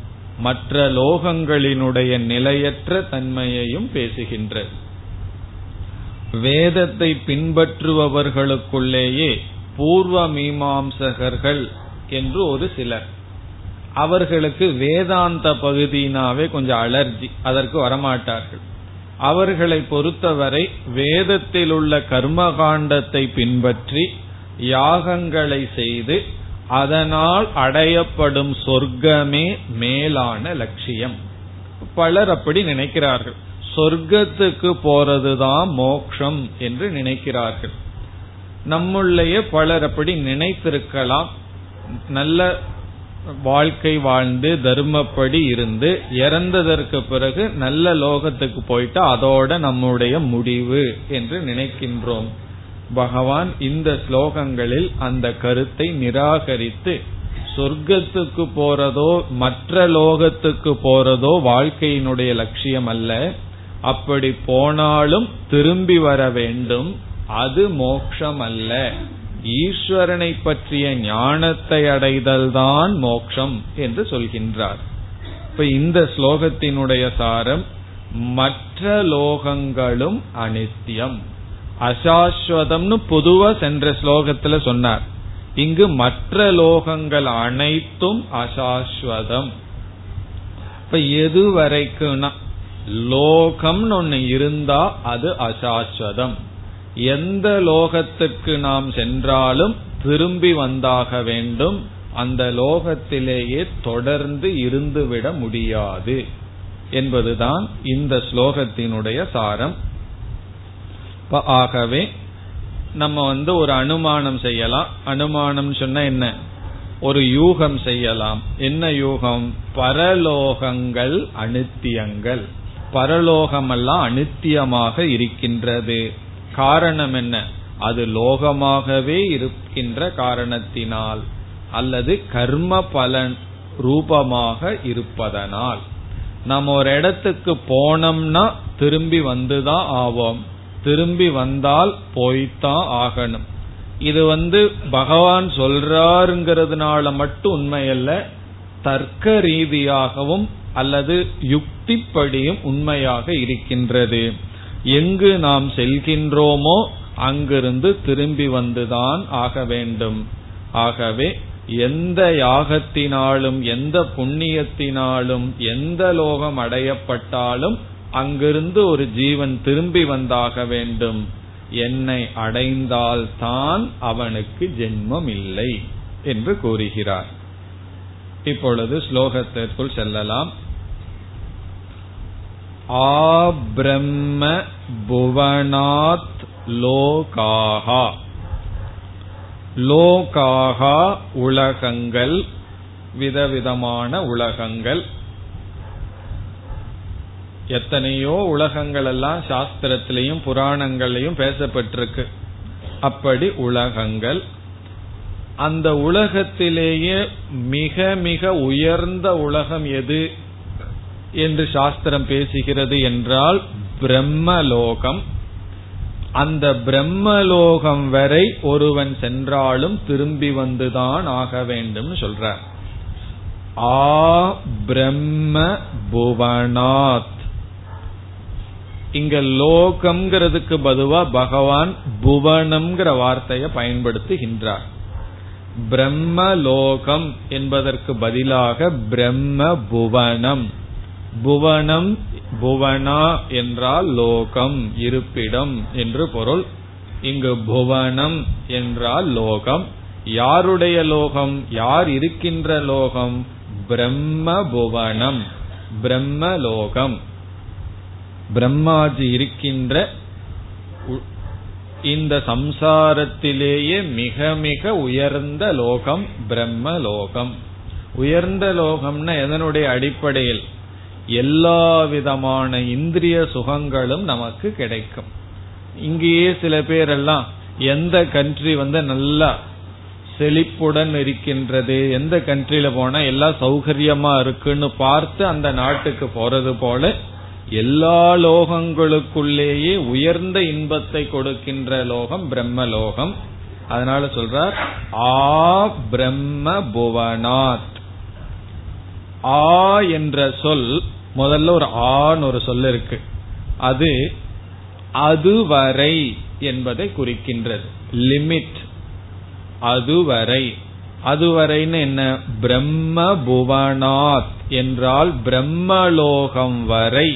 மற்ற லோகங்களினுடைய நிலையற்ற தன்மையையும் பேசுகின்றது. வேதத்தை பின்பற்றுபவர்களுக்குள்ளேயே பூர்வ மீமாம்சகர்கள் என்று ஒரு சிலர், அவர்களுக்கு வேதாந்த பகுதியினாவே கொஞ்சம் அலர்ஜி, அதற்கு வரமாட்டார்கள். அவர்களை பொறுத்தவரை வேதத்தில் உள்ள கர்மகாண்டத்தை பின்பற்றி யாகங்களை செய்து அதனால் அடையப்படும் சொர்க்கமே மேலான லட்சியம். பலர் அப்படி நினைக்கிறார்கள், சொர்க்கத்துக்கு போறதுதான் மோட்சம் என்று நினைக்கிறார்கள். நம்முள்ளேயே பலர் அப்படி நினைத்திருக்கலாம். நல்ல வாழ்க்கை வாழ்ந்து தர்மப்படி இருந்து இறந்ததற்கு பிறகு நல்ல லோகத்துக்கு போயிட்டு அதோட நம்முடைய முடிவு என்று நினைக்கின்றோம். பகவான் இந்த ஸ்லோகங்களில் அந்த கருத்தை நிராகரித்து சொர்க்கத்துக்கு போறதோ மற்ற லோகத்துக்கு போறதோ வாழ்க்கையினுடைய லட்சியம் அல்ல, அப்படி போனாலும் திரும்பி வர வேண்டும், அது மோட்சம் அல்ல, ஈஸ்வரனை பற்றிய ஞானத்தை அடைதல் தான் மோட்சம் என்று சொல்கின்றார். இப்ப இந்த ஸ்லோகத்தினுடைய சாரம், மற்ற லோகங்களும் அனித்தியம், அசாஸ்வதம்னு பொதுவா சென்ற ஸ்லோகத்துல சொன்னார். இங்கு மற்ற லோகங்கள் அனைத்தும் அசாஸ்வதம். இப்ப எது வரைக்கும்னா, லோகம்னு ஒன்னு இருந்தா அது அசாஸ்வதம், எந்த லோகத்துக்கு நாம் சென்றாலும் திரும்பி வந்தாக வேண்டும், அந்த லோகத்திலேயே தொடர்ந்து இருந்துவிட முடியாது என்பதுதான் இந்த ஸ்லோகத்தினுடைய சாரம். ஆகவே நம்ம வந்து ஒரு அனுமானம் செய்யலாம். அனுமானம் சொன்னா என்ன, ஒரு யூகம் செய்யலாம். என்ன யூகம்? பரலோகங்கள் அனித்தியங்கள், பரலோகமெல்லாம் அனித்தியமாக இருக்கின்றது. காரணம் என்ன? அது லோகமாகவே இருக்கின்ற காரணத்தினால் அல்லது கர்ம பலன் ரூபமாக இருப்பதனால். நம்ம ஒரு இடத்துக்கு போனோம்னா திரும்பி வந்துதான் ஆவோம், திரும்பி வந்தால் போய்தான் ஆகணும். இது வந்து பகவான் சொல்றாருங்கிறதுனால மட்டும் உண்மையல்ல, தர்க்க ரீதியாகவும் அல்லது யுக்திப்படியும் உண்மையாக இருக்கின்றது. எங்கு நாம் செல்கின்றோமோ அங்கிருந்து திரும்பி வந்துதான் ஆக வேண்டும். ஆகவே எந்த யாகத்தினாலும் எந்த புண்ணியத்தினாலும் எந்த லோகம் அடையப்பட்டாலும் அங்கிருந்து ஒரு ஜீவன் திரும்பி வந்தாக வேண்டும். என்னை அடைந்தால்தான் அவனுக்கு ஜென்மம் இல்லை என்று கூறுகிறார். இப்பொழுது ஸ்லோகத்திற்குள் செல்லலாம். ஆப்ரம்ம புவனாத் லோகாஹா, லோகாஹா உலகங்கள், விதவிதமான உலகங்கள். எத்தனையோ உலகங்கள் எல்லாம் சாஸ்திரத்திலையும் புராணங்களையும் பேசப்பட்டிருக்கு. அப்படி உலகங்கள், அந்த உலகத்திலேயே மிக மிக உயர்ந்த உலகம் எது என்று சாஸ்திரம் பேசுகிறது என்றால் பிரம்மலோகம். அந்த பிரம்மலோகம் வரை ஒருவன் சென்றாலும் திரும்பி வந்துதான் ஆக வேண்டும் சொல்றார். ஆ பிரம்ம புவனாத். இங்க லோகம்ங்கிறதுக்கு பதுவா பகவான் புவனம்ங்கிற வார்த்தையை பயன்படுத்துகின்றார். பிரம்ம லோகம் என்பதற்கு பதிலாக பிரம்ம புவனம். புவனம் புவனா என்றால் லோகம், இருப்பிடம் என்று பொருள். இங்கு புவனம் என்றால் லோகம். யாருடைய லோகம்? யார் இருக்கின்ற லோகம்? பிரம்ம புவனம், பிரம்ம லோகம். பிரம்மாஜி இருக்கின்ற இந்த சம்சாரத்திலேயே மிக மிக உயர்ந்த லோகம் பிரம்ம லோகம். உயர்ந்த லோகம்னா எதனுடைய அடிப்படையில்? எல்லா விதமான இந்திரிய சுகங்களும் நமக்கு கிடைக்கும். இங்கேயே சில பேரெல்லாம் எந்த கண்ட்ரி வந்து நல்லா செழிப்புடன் இருக்கின்றது, எந்த கண்ட்ரியில போனா எல்லாம் சௌகரியமா இருக்குன்னு பார்த்து அந்த நாட்டுக்கு போறது போல, எல்லா லோகங்களுக்குள்ளேயே உயர்ந்த இன்பத்தை கொடுக்கின்ற லோகம் பிரம்ம லோகம். அதனால சொல்றார் ஆ பிரம்ம புவனாத். ஆ என்ற சொல் முதல்ல ஒரு ஆன்னு ஒரு சொல் இருக்கு, அது அதுவரை என்பதை குறிக்கின்றது. லிமிட், அதுவரை. அதுவரைன்னு என்ன? பிரம்ம புவனாத் என்றால் பிரம்மலோகம் வரை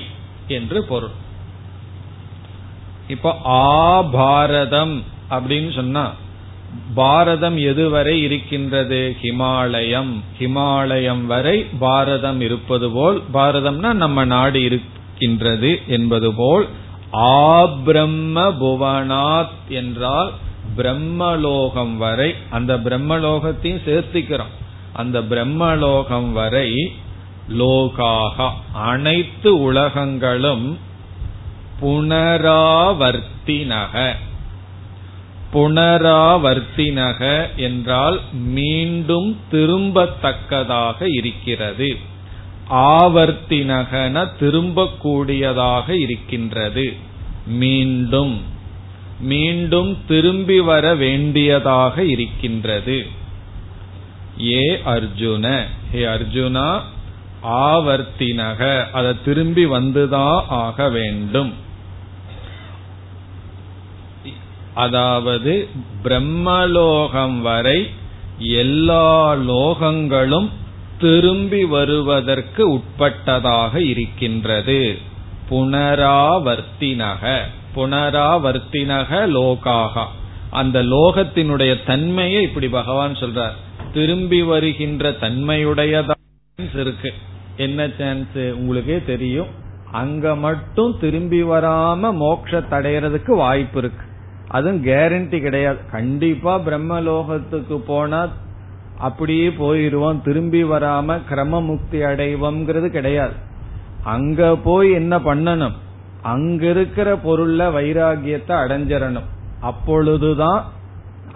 என்று பொருள். இப்ப ஆ பாரதம் அப்படின்னு சொன்னா, பாரதம் எதுவரை இருக்கின்றது? ஹிமாலயம். ஹிமாலயம் வரை பாரதம் இருப்பது போல், பாரதம்னா நம்ம நாடு இருக்கின்றது என்பது போல், ஆ பிரம்ம புவனாத் என்றால் பிரம்மலோகம் வரை. அந்த பிரம்மலோகத்தையும் சேர்த்திக்கிறோம். அந்த பிரம்மலோகம் வரை லோகாக அனைத்து உலகங்களும் புனராவர்த்தினக. புனராவர்த்தினக என்றால் மீண்டும் திரும்பத்தக்கதாக இருக்கிறது. ஆவர்த்தினகன திரும்பக்கூடியதாக இருக்கின்றது, மீண்டும் மீண்டும் திரும்பி வர வேண்டியதாக இருக்கின்றது. ஏ அர்ஜுன, ஹே அர்ஜுனா, ஆவர்த்தினக அதை திரும்பி வந்துதான் ஆக வேண்டும். அதாவது பிரம்மலோகம் வரை எல்லா லோகங்களும் திரும்பி வருவதற்கு உட்பட்டதாக இருக்கின்றது. புனராவர்த்தினக, புனராவர்த்தினக லோகாக. அந்த லோகத்தினுடைய தன்மையை இப்படி பகவான் சொல்றார், திரும்பி வருகின்ற தன்மையுடையதா இருக்கு. என்ன சான்ஸ்? உங்களுக்கே தெரியும், அங்க மட்டும் திரும்பி வராம மோட்சத்தை அடையறதுக்கு வாய்ப்பு இருக்கு. அதுவும் கேரண்டி கிடையாது. கண்டிப்பா பிரம்மலோகத்துக்கு போனா அப்படியே போயிருவோம், திரும்பி வராம கிரம முக்தி அடைவோம்ங்கிறது கிடையாது. அங்க போய் என்ன பண்ணணும்? அங்க இருக்கிற பொருள்ல வைராகியத்தை அடைஞ்சிடணும். அப்பொழுதுதான்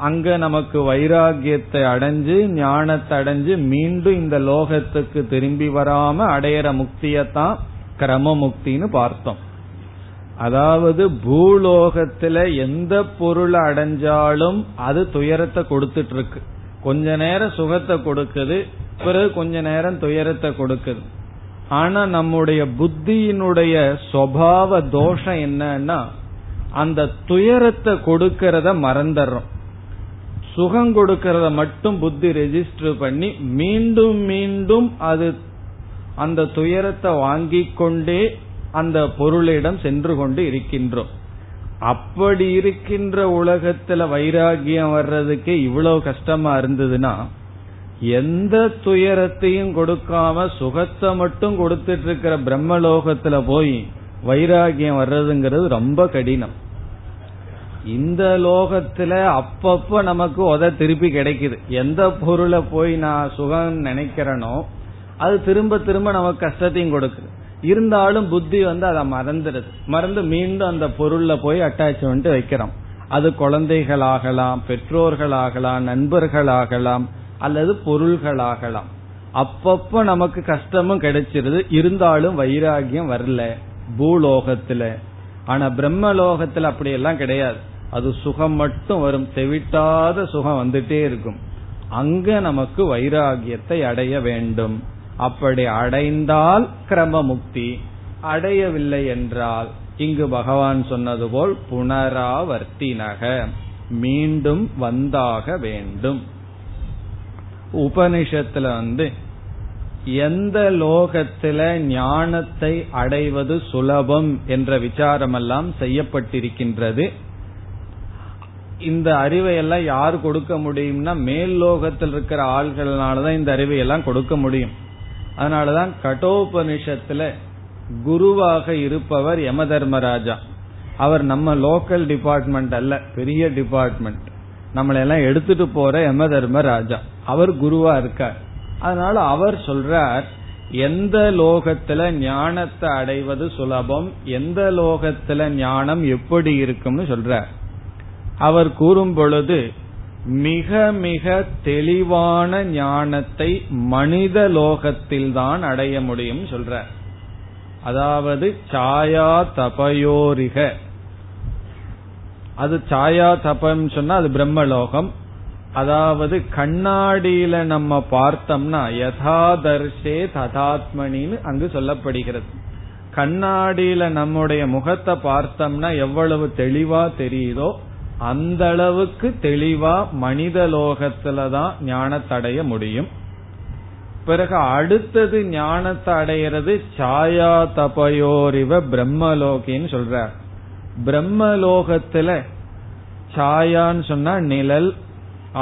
அங்க நமக்கு வைராகியத்தை அடைஞ்சு ஞானத்தை அடைஞ்சு மீண்டும் இந்த லோகத்துக்கு திரும்பி வராம அடையிற முக்தியத்தான் கிரம முக்தின்னு பார்த்தோம். அதாவது பூலோகத்துல எந்த பொருளை அடைஞ்சாலும் அது துயரத்தை கொடுத்துட்டு இருக்கு. கொஞ்ச நேரம் சுகத்தை கொடுக்குது, பிறகு கொஞ்ச நேரம் துயரத்தை கொடுக்குது. ஆனா நம்முடைய புத்தியினுடைய சுபாவ தோஷம் என்னன்னா, அந்த துயரத்தை கொடுக்கறத மறந்துடுறோம். சுகம் கொடுக்கறத மட்டும் புத்தி ரெஜிஸ்டர் பண்ணி மீண்டும் மீண்டும் அது அந்த துயரத்தை வாங்கிக் கொண்டே அந்த பொருளிடம் சென்று கொண்டு இருக்கின்றோம். அப்படி இருக்கின்ற உலகத்துல வைராகியம் வர்றதுக்கே இவ்வளவு கஷ்டமா இருந்ததுன்னா, எந்த துயரத்தையும் கொடுக்காம சுகத்தை மட்டும் கொடுத்துட்டு இருக்கிற பிரம்மலோகத்துல போய் வைராகியம் வர்றதுங்கிறது ரொம்ப கடினம். இந்த லோகத்துல அப்பப்ப நமக்கு உத திருப்பி கிடைக்குது. எந்த பொருளை போய் நான் சுகம் நினைக்கிறேனோ அது திரும்ப திரும்ப நமக்கு கஷ்டத்தையும் கொடுக்குது. இருந்தாலும் புத்தி வந்து அதை மறந்துடுது. மறந்து மீண்டும் அந்த பொருள்ல போய் அட்டாச்மெண்ட் வைக்கிறோம். அது குழந்தைகளாகலாம், பெற்றோர்களாகலாம், நண்பர்களாகலாம், அல்லது பொருள்களாகலாம். அப்பப்ப நமக்கு கஷ்டமும் கிடைச்சிருது, இருந்தாலும் வைராகியம் வரல பூலோகத்துல. ஆனா பிரம்மலோகத்துல அப்படியெல்லாம் கிடையாது. அது சுகம் மட்டும் வரும், தெவிட்டாத சுகம் வந்துட்டே இருக்கும். அங்க நமக்கு வைராகியத்தை அடைய வேண்டும். அப்படி அடைந்தால் கிரம முக்தி, அடையவில்லை என்றால் இங்கு பகவான் சொன்னது போல் புனராவர்த்தினக, மீண்டும் வந்தாக வேண்டும். உபனிஷத்துல வந்து எந்த லோகத்துல ஞானத்தை அடைவது சுலபம் என்ற விசாரமெல்லாம் செய்யப்பட்டிருக்கின்றது. இந்த அறிவை எல்லாம் யார் கொடுக்க முடியும்னா மேல் லோகத்தில் இருக்கிற ஆள்கள்னாலதான் இந்த அறிவை எல்லாம் கொடுக்க முடியும். அதனாலதான் கடோபனிஷத்துல குருவாக இருப்பவர் யம தர்மராஜா. அவர் நம்ம லோக்கல் டிபார்ட்மெண்ட் அல்ல, பெரிய டிபார்ட்மெண்ட், நம்மளெல்லாம் எடுத்துட்டு போற யம தர்மராஜா அவர் குருவா இருக்கார். அதனால அவர் சொல்றார், எந்த லோகத்துல ஞானத்தை அடைவது சுலபம், எந்த லோகத்துல ஞானம் எப்படி இருக்கும்னு சொல்றார். அவர் கூறும் பொழுது மிக மிக தெளிவான ஞானத்தை மனித லோகத்தில் தான் அடைய முடியும் சொல்றார். அதாவது சாயா தபயோரிக, அது சாயா தபம் சொன்னா அது பிரம்மலோகம். அதாவது கண்ணாடியில நம்ம பார்த்தோம்னா யதாதர்ஷே ததாத்மனின்னு அங்கு சொல்லப்படுகிறது. கண்ணாடியில நம்முடைய முகத்தை பார்த்தோம்னா எவ்வளவு தெளிவா தெரியுதோ அந்த அளவுக்கு தெளிவா மனித லோகத்துலதான் ஞானத்தை அடைய முடியும். பிறகு அடுத்தது ஞானத்தை அடைகிறது சாயா தபயோரிவ பிரம்மலோகின்னு சொல்றார். பிரம்மலோகத்துல சாயான்னு சொன்னா நிழல்,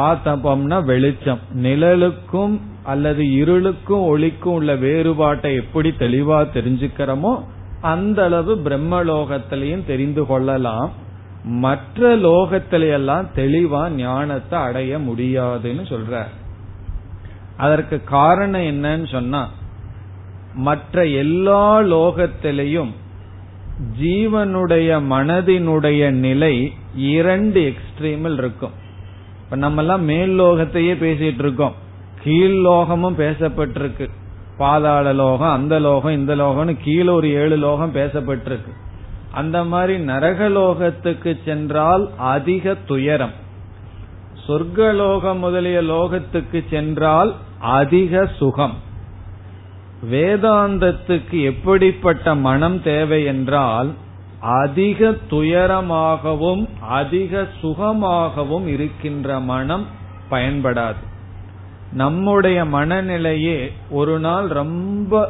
ஆதபம்னா வெளிச்சம். நிழலுக்கும் அல்லது இருளுக்கும் ஒளிக்கும் உள்ள வேறுபாட்டை எப்படி தெளிவா தெரிஞ்சுக்கிறோமோ அந்த அளவு பிரம்மலோகத்திலையும் தெரிந்து கொள்ளலாம். மற்ற லோகத்திலையெல்லாம் தெளிவா ஞானத்தை அடைய முடியாதுன்னு சொல்ற. அதற்கு காரணம் என்னன்னு சொன்னா, மற்ற எல்லா லோகத்திலையும் ஜீவனுடைய மனதினுடைய நிலை இரண்டு எக்ஸ்ட்ரீமில் இருக்கும். இப்ப நம்ம எல்லாம் மேல் லோகத்தையே பேசிட்டு இருக்கோம், கீழ் லோகமும் பேசப்பட்டிருக்கு, பாதாள லோகம், அந்த லோகம், இந்த லோகம்னு கீழே ஒரு ஏழு லோகம் பேசப்பட்டிருக்கு. அந்த மாதிரி நரகலோகத்துக்கு சென்றால் அதிக துயரம், சொர்க்கலோகம் முதலிய லோகத்துக்கு சென்றால் அதிக சுகம். வேதாந்தத்துக்கு எப்படிப்பட்ட மனம் தேவை என்றால் அதிக துயரமாகவும் அதிக சுகமாகவும் இருக்கின்ற மனம் பயன்படாது. நம்முடைய மனநிலையே ஒரு நாள் ரொம்ப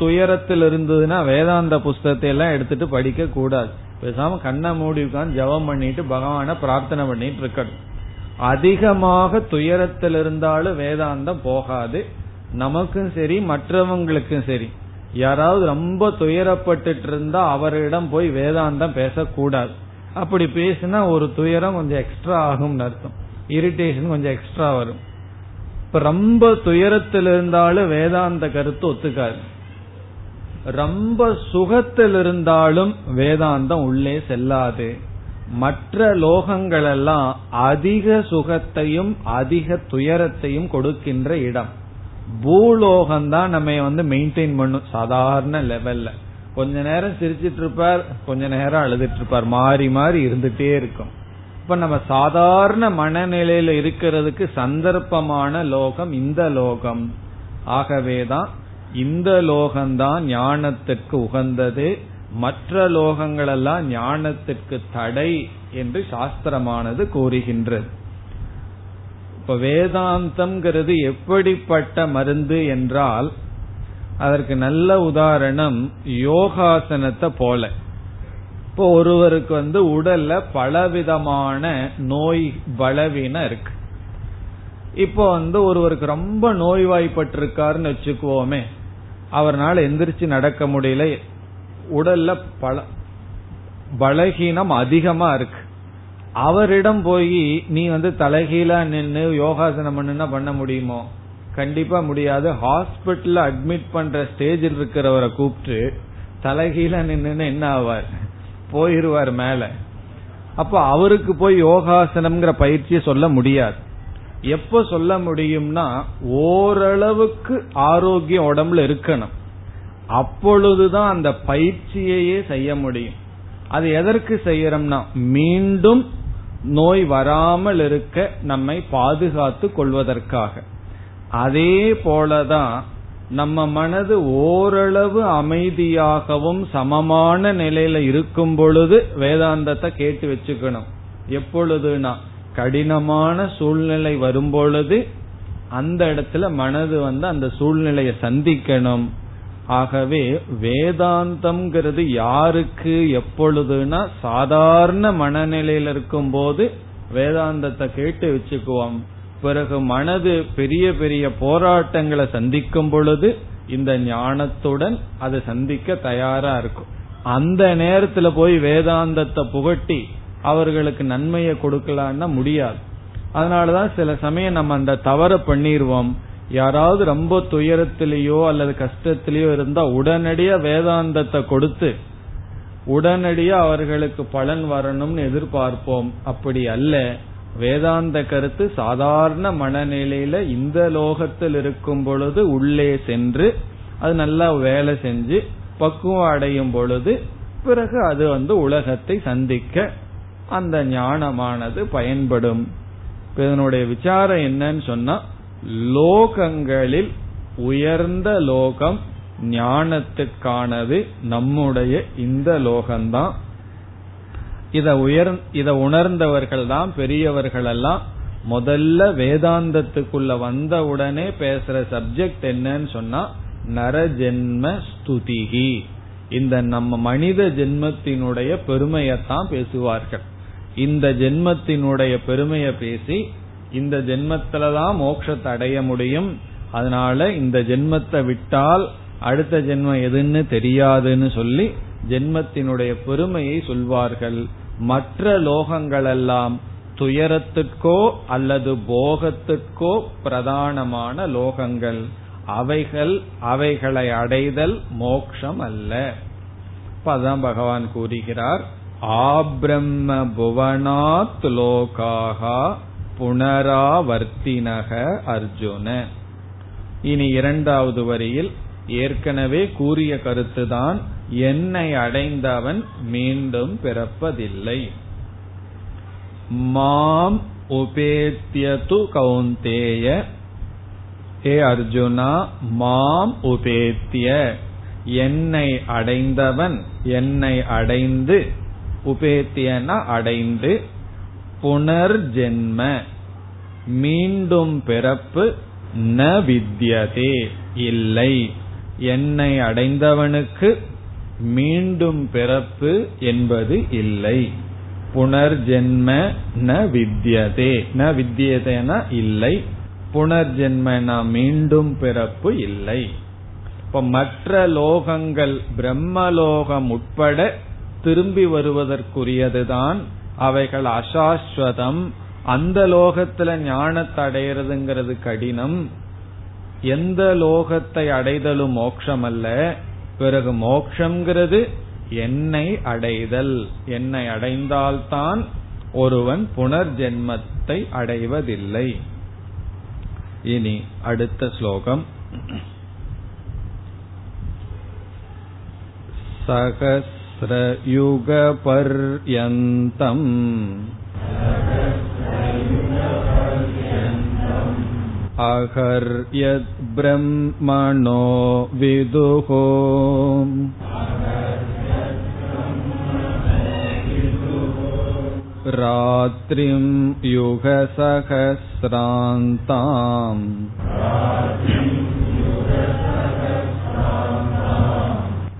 துயரத்தில் இருந்ததுன்னா வேதாந்த புஸ்தகத்தை எல்லாம் எடுத்துட்டு படிக்க கூடாது. பேசாம கண்ணை மூடி உட்கார்ந்து ஜபம் பண்ணிட்டு பகவானை பிரார்த்தனை பண்ணிட்டு இருக்கணும். அதிகமாக துயரத்தில் இருந்தாலும் வேதாந்தம் போகாது, நமக்கும் சரி மற்றவங்களுக்கும் சரி. யாராவது ரொம்ப துயரப்பட்டு இருந்தா அவரிடம் போய் வேதாந்தம் பேசக்கூடாது. அப்படி பேசினா ஒரு துயரம் கொஞ்சம் எக்ஸ்ட்ரா ஆகும் அர்த்தம், இரிட்டேஷன் கொஞ்சம் எக்ஸ்ட்ரா வரும். இப்ப ரொம்ப துயரத்தில் இருந்தாலும் வேதாந்த கருத்து ஒத்துக்காது, ரொம்ப சுகத்தில் இருந்தாலும் வேதாந்தம் உள்ளே செல்லாது. மற்ற லோகங்கள் எல்லாம் அதிக சுகத்தையும் அதிக துயரத்தையும் கொடுக்கின்ற இடம். பூலோகம்தான் நம்ம வந்து மெயின்டைன் பண்ணும் சாதாரண லெவல்ல. கொஞ்ச நேரம் சிரிச்சிட்டு இருப்பார், கொஞ்ச நேரம் அழுதுட்டு இருப்பார், மாறி மாறி இருந்துட்டே இருக்கும். இப்ப நம்ம சாதாரண மனநிலையில இருக்கிறதுக்கு சந்தர்ப்பமான லோகம் இந்த லோகம். ஆகவேதான் இந்த லோகம்தான் ஞானத்திற்கு உகந்தது, மற்ற லோகங்களெல்லாம் ஞானத்திற்கு தடை என்று சாஸ்திரமானது கூறுகின்றது. இப்ப வேதாந்தம்ங்கிறது எப்படிப்பட்ட மருந்து என்றால், அதற்கு நல்ல உதாரணம் யோகாசனத்தை போல. இப்போ ஒருவருக்கு வந்து உடல்ல பலவிதமான நோய் பலவீனம் இருக்கு. இப்போ வந்து ஒருவருக்கு ரொம்ப நோய்வாய்ப்பட்டிருக்காருன்னு வச்சுக்குவோமே, அவரால் எந்திரிச்சு நடக்க முடியல, உடல்ல பல பலகீனம் அதிகமா இருக்கு. அவரிடம் போய் நீ வந்து தலைகீழா நின்று யோகாசனம் பண்ணுன்னா பண்ண முடியுமோ? கண்டிப்பா முடியாது. ஹாஸ்பிட்டல்ல அட்மிட் பண்ற ஸ்டேஜில் இருக்கிறவரை கூப்பிட்டு தலைகீழா நின்னுன்னு என்ன ஆவார்? போயிருவார் மேல. அப்ப அவருக்கு போய் யோகாசனம்ங்கிற பயிற்சியை சொல்ல முடியாது. எப்ப சொல்ல முடியும்னா ஓரளவுக்கு ஆரோக்கியம் உடம்புல இருக்கணும், அப்பொழுதுதான் அந்த பயிற்சியையே செய்ய முடியும். அது எதற்கு செய்யறோம்னா மீண்டும் நோய் வராமல் இருக்க நம்மை பாதுகாத்து கொள்வதற்காக. அதே போலதான் நம்ம மனது ஓரளவு அமைதியாகவும் சமமான நிலையில இருக்கும் பொழுது வேதாந்தத்தை கேட்டு வச்சுக்கணும். எப்பொழுதுனா கடினமான சூழ்நிலை வரும்பொழுது அந்த இடத்துல மனது வந்து அந்த சூழ்நிலையை சந்திக்கணும். ஆகவே வேதாந்தம்ங்கிறது யாருக்கு எப்பொழுதுனா சாதாரண மனநிலையில இருக்கும் போது வேதாந்தத்தை கேட்டு வச்சுக்குவோம். பிறகு மனது பெரிய பெரிய போராட்டங்களை சந்திக்கும் பொழுது இந்த ஞானத்துடன் அதை சந்திக்க தயாரா இருக்கும். அந்த நேரத்துல போய் வேதாந்தத்தை புகட்டி அவர்களுக்கு நன்மையை கொடுக்கலான்னா முடியாது. அதனாலதான் சில சமயம் நம்ம அந்த தவறை பண்ணிடுவோம். யாராவது ரொம்ப துயரத்திலேயோ அல்லது கஷ்டத்திலேயோ இருந்தா உடனடியா வேதாந்தத்தை கொடுத்து உடனடியா அவர்களுக்கு பலன் வரணும்னு எதிர்பார்ப்போம். அப்படி அல்ல, வேதாந்த கருத்து சாதாரண மனநிலையில இந்த லோகத்தில் இருக்கும் பொழுது உள்ளே சென்று அது நல்லா வேலை செஞ்சு பக்குவம் அடையும் பொழுது பிறகு அது வந்து உலகத்தை சந்திக்க அந்த ஞானமானது பயன்படும். இதனுடைய விசாரம் என்னன்னு சொன்னா, லோகங்களில் உயர்ந்த லோகம் ஞானத்துக்கானது நம்முடைய இந்த லோகம்தான். இத உயர் இத உணர்ந்தவர்கள் தான் பெரியவர்கள் எல்லாம். முதல்ல வேதாந்தத்துக்குள்ள வந்த உடனே பேசுற சப்ஜெக்ட் என்னன்னு சொன்னா நரஜென்ம ஸ்துதிகி. இந்த நம்ம மனித ஜென்மத்தினுடைய பெருமையத்தான் பேசுவார்கள். இந்த ஜென்மத்தினுடைய பெருமையை பேசி இந்த ஜென்மத்தில்தான் மோட்சத்தை அடைய முடியும், அதனால இந்த ஜென்மத்தை விட்டால் அடுத்த ஜென்மம் எதுன்னு தெரியாதுன்னு சொல்லி ஜென்மத்தினுடைய பெருமையை சொல்வார்கள். மற்ற லோகங்கள் எல்லாம் துயரத்திற்கோ அல்லது போகத்திற்கோ பிரதானமான லோகங்கள். அவைகள் அவைகளை அடைதல் மோட்சம் அல்ல. அதான் பகவான் கூறுகிறார், ஆப்ரம்ம புவனாத் லோகாஹா புனராவர்த்தினக அர்ஜுன. இனி இரண்டாவது வரியில் ஏற்கனவே கூறிய கருத்துதான், என்னை அடைந்தவன் மீண்டும் பிறப்பதில்லை. மாம் உபேத்யது கௌந்தேய, ஹே அர்ஜுனா, மாம் உபேத்ய, என்னை அடைந்தவன், என்னை அடைந்து, உபேத்தியன அடைந்து, புனர்ஜென்ம மீண்டும் பிறப்பு, ந வித்யதே இல்லை, என்னை அடைந்தவனுக்கு மீண்டும் பிறப்பு என்பது இல்லை. புனர்ஜென்ம ந வித்யதே, ந வித்யதேன இல்லை, புனர்ஜென்மனா மீண்டும் பிறப்பு இல்லை. இப்ப மற்ற லோகங்கள் பிரம்மலோகம் உட்பட திரும்பி வருவதற்குரியதுதான். அவைகள் அசாஸ்வதம். அந்த லோகத்துல ஞானத்தை அடையிறதுங்கிறது கடினம். எந்த லோகத்தை அடைதலும் மோட்சம் அல்ல. பிறகு மோட்சம்ங்கிறது என்னை அடைதல். என்னை அடைந்தால்தான் ஒருவன் புனர்ஜென்மத்தை அடைவதில்லை. இனி அடுத்த ஸ்லோகம், சகஸ்ரயுக பர்யந்தம் அகர்யத் பிரம்மணோ விதுஹோ ராத்ரிம் யுக சகஸ்ராந்தாம்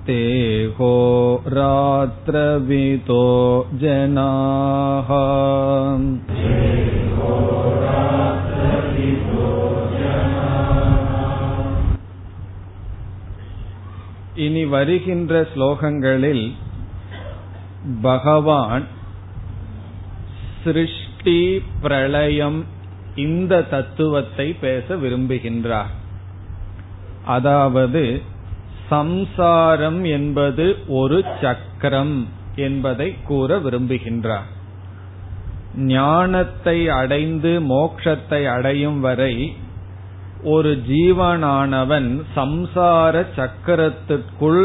தேகோ ராத்ரவிதோ ஜனாஹ. இனி வருகின்ற ஸ்லோகங்களில் பகவான் சிருஷ்டி பிரளயம் இந்த தத்துவத்தை பேச விரும்புகின்றார். அதாவது சம்சாரம் என்பது ஒரு சக்கரம் என்பதை கூற விரும்புகின்றார். ஞானத்தை அடைந்து மோட்சத்தை அடையும் வரை ஒரு ஜீவனானவன் சம்சார சக்கரத்திற்குள்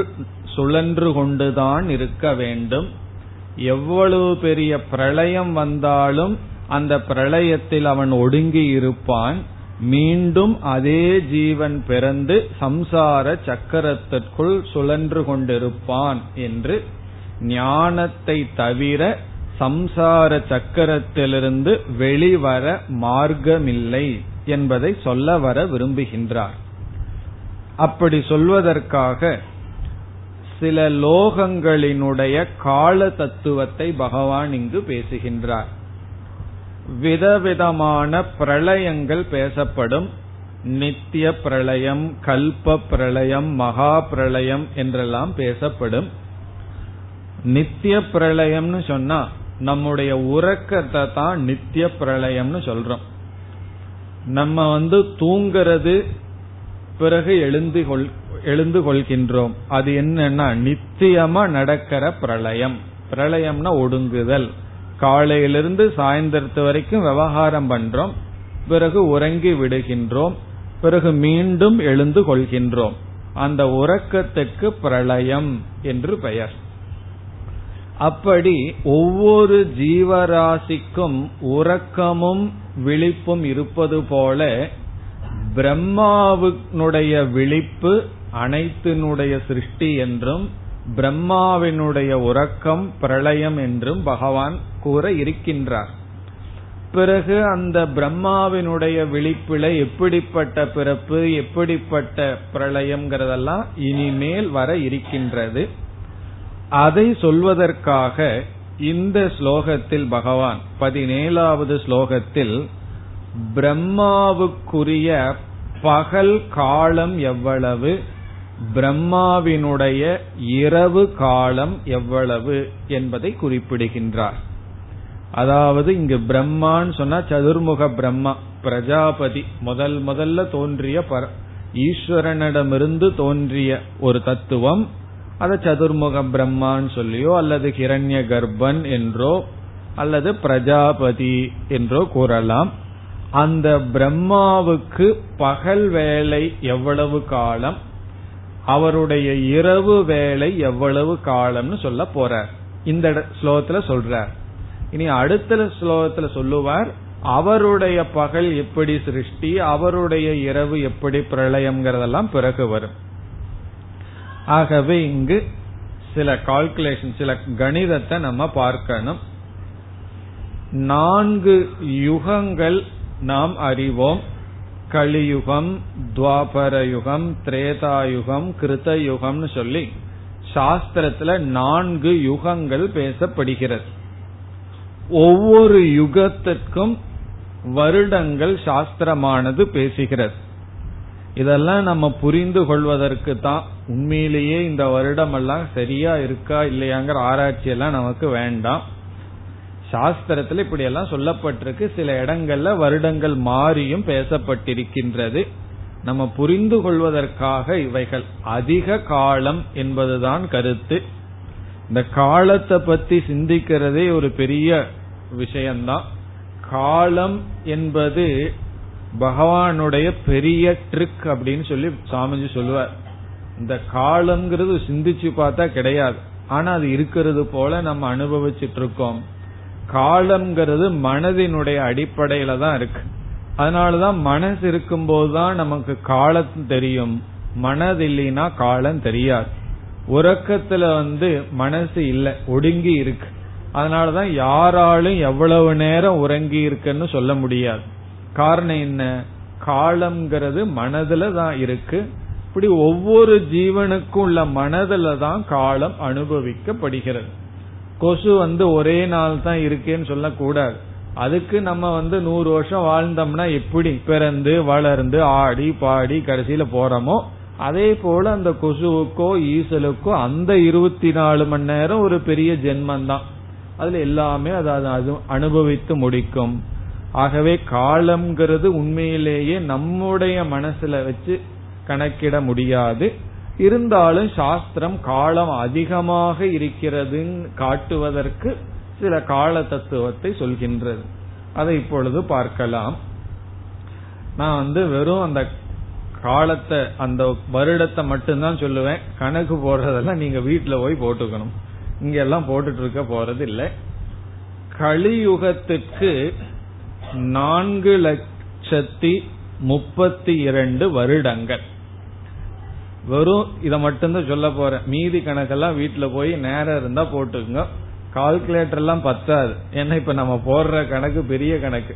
சுழன்று கொண்டுதான் இருக்க வேண்டும். எவ்வளவு பெரிய பிரளயம் வந்தாலும் அந்த பிரளயத்தில் அவன் ஒடுங்கி இருப்பான். மீண்டும் அதே ஜீவன் பிறந்து சம்சார சக்கரத்திற்குள் சுழன்று கொண்டிருப்பான் என்று ஞானத்தை தவிர சம்சார சக்கரத்திலிருந்து வெளிவர மார்க்கமில்லை என்பதை சொல்ல வர விரும்புகின்றார். அப்படி சொல்வதற்காக சில லோகங்களினுடைய கால தத்துவத்தை பகவான் இங்கு பேசுகின்றார். விதவிதமான பிரளயங்கள் பேசப்படும். நித்திய பிரளயம், கல்ப பிரளயம், மகா பிரளயம் என்றெல்லாம் பேசப்படும். நித்திய பிரளயம்னு சொன்னா நம்முடைய உறக்கத்தை தான் நித்திய பிரளயம்னு சொல்றோம். நம்ம வந்து தூங்கிறது, பிறகு எழுந்து கொள் எழுந்து கொள்கின்றோம். அது என்னன்னா நித்தியமா நடக்கிற பிரளயம். பிரளயம்னா ஒடுங்குதல். காலையிலிருந்து சாயந்தரத்து வரைக்கும் விவகாரம் பண்றோம், பிறகு உறங்கி விடுகின்றோம், பிறகு மீண்டும் எழுந்து கொள்கின்றோம். அந்த உறக்கத்துக்கு பிரளயம் என்று பெயர். அப்படி ஒவ்வொரு ஜீவராசிக்கும் உறக்கமும் விழிப்பும் இருப்பது போல பிரம்மாவினுடைய விழிப்பு அனைத்தினுடைய சிருஷ்டி என்றும், பிரம்மாவினுடைய உறக்கம் பிரளயம் என்றும் பகவான் கூற இருக்கின்றார். பிறகு அந்த பிரம்மாவினுடைய விழிப்புல எப்படிப்பட்ட பிறப்பு, எப்படிப்பட்ட பிரளயம்ங்கிறதெல்லாம் இனிமேல் வர இருக்கின்றது. அதை சொல்வதற்காக இந்த ஸ்லோகத்தில் பகவான் பதினேழாவது ஸ்லோகத்தில் பிரம்மாவுக்குரிய பகல் காலம் எவ்வளவு, பிரம்மாவினுடைய இரவு காலம் எவ்வளவு என்பதை குறிப்பிடுகின்றார். அதாவது இங்கு பிரம்மான்னு சொன்னா சதுர்முக பிரம்மா, பிரஜாபதி, முதல் முதல்ல தோன்றிய ஈஸ்வரனிடமிருந்து தோன்றிய ஒரு தத்துவம். அத சதுர்முக பிரம்மான்னு சொல்லியோ அல்லது கிரண்ய கர்ப்பன் என்றோ அல்லது பிரஜாபதி என்றோ கூறலாம். அந்த பிரம்மாவுக்கு பகல் வேலை எவ்வளவு காலம், அவருடைய இரவு வேலை எவ்வளவு காலம்னு சொல்ல போறார். இந்த ஸ்லோகத்துல சொல்றார். இனி அடுத்த ஸ்லோகத்துல சொல்லுவார் அவருடைய பகல் எப்படி சிருஷ்டி, அவருடைய இரவு எப்படி பிரளயம்ங்கிறதெல்லாம் பிறகு வரும். ஆகவே இங்கு சில கால்குலேஷன், சில கணிதத்தை நம்ம பார்க்கணும். நான்கு யுகங்கள் நாம் அறிவோம். கலியுகம், துவாபரயுகம், திரேதாயுகம், கிருதயுகம்னு சொல்லி சாஸ்திரத்துல நான்கு யுகங்கள் பேசப்படுகிறது. ஒவ்வொரு யுகத்திற்கும் வருடங்கள் சாஸ்திரமானது பேசுகிறது. இதெல்லாம் நம்ம புரிந்து கொள்வதற்கு தான். உண்மையிலேயே இந்த வருடம் எல்லாம் சரியா இருக்கா இல்லையாங்கிற ஆராய்ச்சி எல்லாம் நமக்கு வேண்டாம். சாஸ்திரத்துல இப்படி எல்லாம் சொல்லப்பட்டிருக்கு. சில இடங்கள்ல வருடங்கள் மாறியும் பேசப்பட்டிருக்கின்றது. நம்ம புரிந்து கொள்வதற்காக இவைகள். அதிக காலம் என்பதுதான் கருத்து. இந்த காலத்தை பத்தி சிந்திக்கிறதே ஒரு பெரிய விஷயம்தான். காலம் என்பது பகவானுடைய பெரிய ட்ரிக் அப்படின்னு சொல்லி சாமிஜி சொல்லுவார். இந்த காலம்ங்கிறது சிந்திச்சு பார்த்தா கிடையாது, ஆனா அது இருக்கிறது போல நம்ம அனுபவிச்சுட்டு இருக்கோம். காலம்ங்கிறது மனதினுடைய அடிப்படையில தான் இருக்கு. அதனாலதான் மனசு இருக்கும் போதுதான் நமக்கு காலம் தெரியும். மனது இல்லைன்னா காலம் தெரியாது. உறக்கத்துல வந்து மனசு இல்ல, ஒடுங்கி இருக்கு. அதனாலதான் யாராலும் எவ்வளவு நேரம் உறங்கி இருக்குன்னு சொல்ல முடியாது. காரணம் என்ன? காலம்ங்கிறது மனதுல தான் இருக்கு. இப்படி ஒவ்வொரு ஜீவனுக்கும் உள்ள மனதுல தான் காலம் அனுபவிக்கப்படுகிறது. கொசு வந்து ஒரே நாள் தான் இருக்கேன்னு சொல்லக்கூடாது. அதுக்கு நம்ம வந்து நூறு வருஷம் வாழ்ந்தோம்னா எப்படி பிறந்து வளர்ந்து ஆடி பாடி கடைசியில போறோமோ அதே போல அந்த கொசுவுக்கோ ஈசலுக்கோ அந்த இருபத்தி நாலு மணி நேரம் ஒரு பெரிய ஜென்மந்தான். அதுல எல்லாமே அது அனுபவித்து முடிக்கும். ஆகவே காலம்ங்கிறது உண்மையிலேயே நம்முடைய மனசுல வச்சு கணக்கிட முடியாது. இருந்தாலும் சாஸ்திரம் காலம் அதிகமாக இருக்கிறதுன்னு காட்டுவதற்கு சில கால தத்துவத்தை சொல்கின்றது. அதை இப்பொழுது பார்க்கலாம். நான் வந்து வெறும் அந்த காலத்தை, அந்த வருடத்தை மட்டும்தான் சொல்லுவேன். கணக்கு போடுறதெல்லாம் நீங்க வீட்டுல போய் போட்டுக்கணும். இங்கெல்லாம் போட்டுட்டு இருக்க போறது இல்லை. கலியுகத்துக்கு நான்கு லட்சத்தி முப்பத்தி இரண்டு வருடங்கள். வெறும் இதை மட்டும்தான் சொல்ல போறேன், மீதி கணக்கெல்லாம் வீட்டுல போய் நேரம் இருந்தா போட்டுக்குங்க. கால்குலேட்டர் எல்லாம் பத்தாது, ஏன்னா இப்ப நம்ம போடுற கணக்கு பெரிய கணக்கு.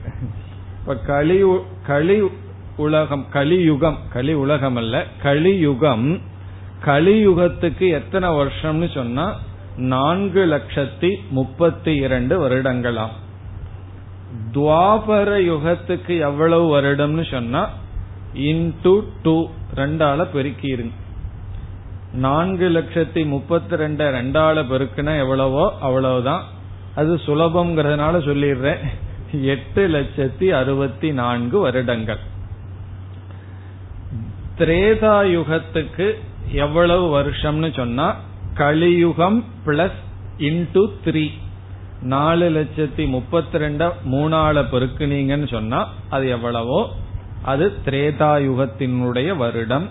இப்ப கலி கலி உலகம் கலியுகம் கலி உலகம் அல்ல கலியுகம். கலியுகத்துக்கு எத்தனை வருஷம்னு சொன்னா நான்கு லட்சத்தி முப்பத்தி இரண்டு வருடங்களாம். துவாபர யுகத்துக்கு எவ்வளவு வருடம்னு சொன்னா இன்டு டூ, ரெண்டால பெருக்கிருங்க. நான்கு லட்சத்தி முப்பத்தி ரெண்டு ரெண்டால பெருக்குனா எவ்வளவோ அவ்வளவுதான். அது சுலபம்ங்கிறதுனால சொல்லிடுறேன், எட்டு லட்சத்தி அறுபத்தி நான்கு வருடங்கள். திரேதா யுகத்துக்கு எவ்வளவு வருஷம்னு சொன்னா கலியுகம் பிளஸ் இன்டு த்ரீ, நாலு லட்சத்தி முப்பத்தி ரெண்டு மூணால பெருக்குனீங்கன்னு சொன்னா அது எவ்வளவோ, அது திரேதா யுகத்தினுடைய வருடம்.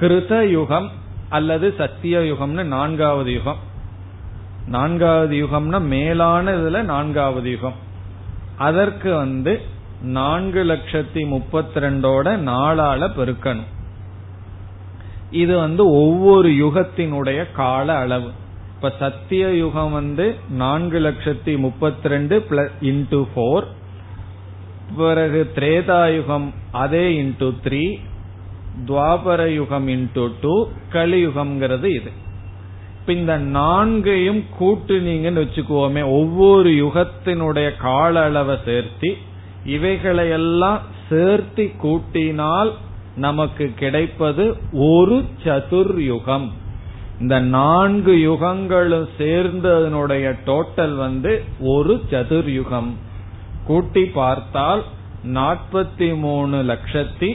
கிருத யுகம் அல்லது சத்திய யுகம்னு நான்காவது யுகம். நான்காவது யுகம்னா மேலான இதுல நான்காவது யுகம். அதற்கு வந்து நான்கு லட்சத்தி முப்பத்தி ரெண்டோட நாலால பெருக்கணும். இது வந்து ஒவ்வொரு யுகத்தினுடைய கால அளவு. இப்ப சத்திய யுகம் வந்து நான்கு லட்சத்தி முப்பத்தி ரெண்டு பிளஸ் இன்டு ஃபோர், பிறகு திரேதாயுகம் அதே இன்டு த்ரீ, துவாபர யுகம் இன்டு டூ, கலியுகம்ங்கிறது இது. இப்ப இந்த நான்கையும் கூட்டுனீங்கன்னு வச்சுக்குவோமே, ஒவ்வொரு யுகத்தினுடைய கால அளவை சேர்த்தி இவைகளையெல்லாம் சேர்த்தி கூட்டினால் நமக்கு கிடைப்பது ஒரு சதுர்யுகம். இந்த நான்கு யுகங்களும் சேர்ந்ததனுடைய டோட்டல் வந்து ஒரு சதுர்யுகம். கூட்டி பார்த்தால் நாற்பத்தி மூணு லட்சத்தி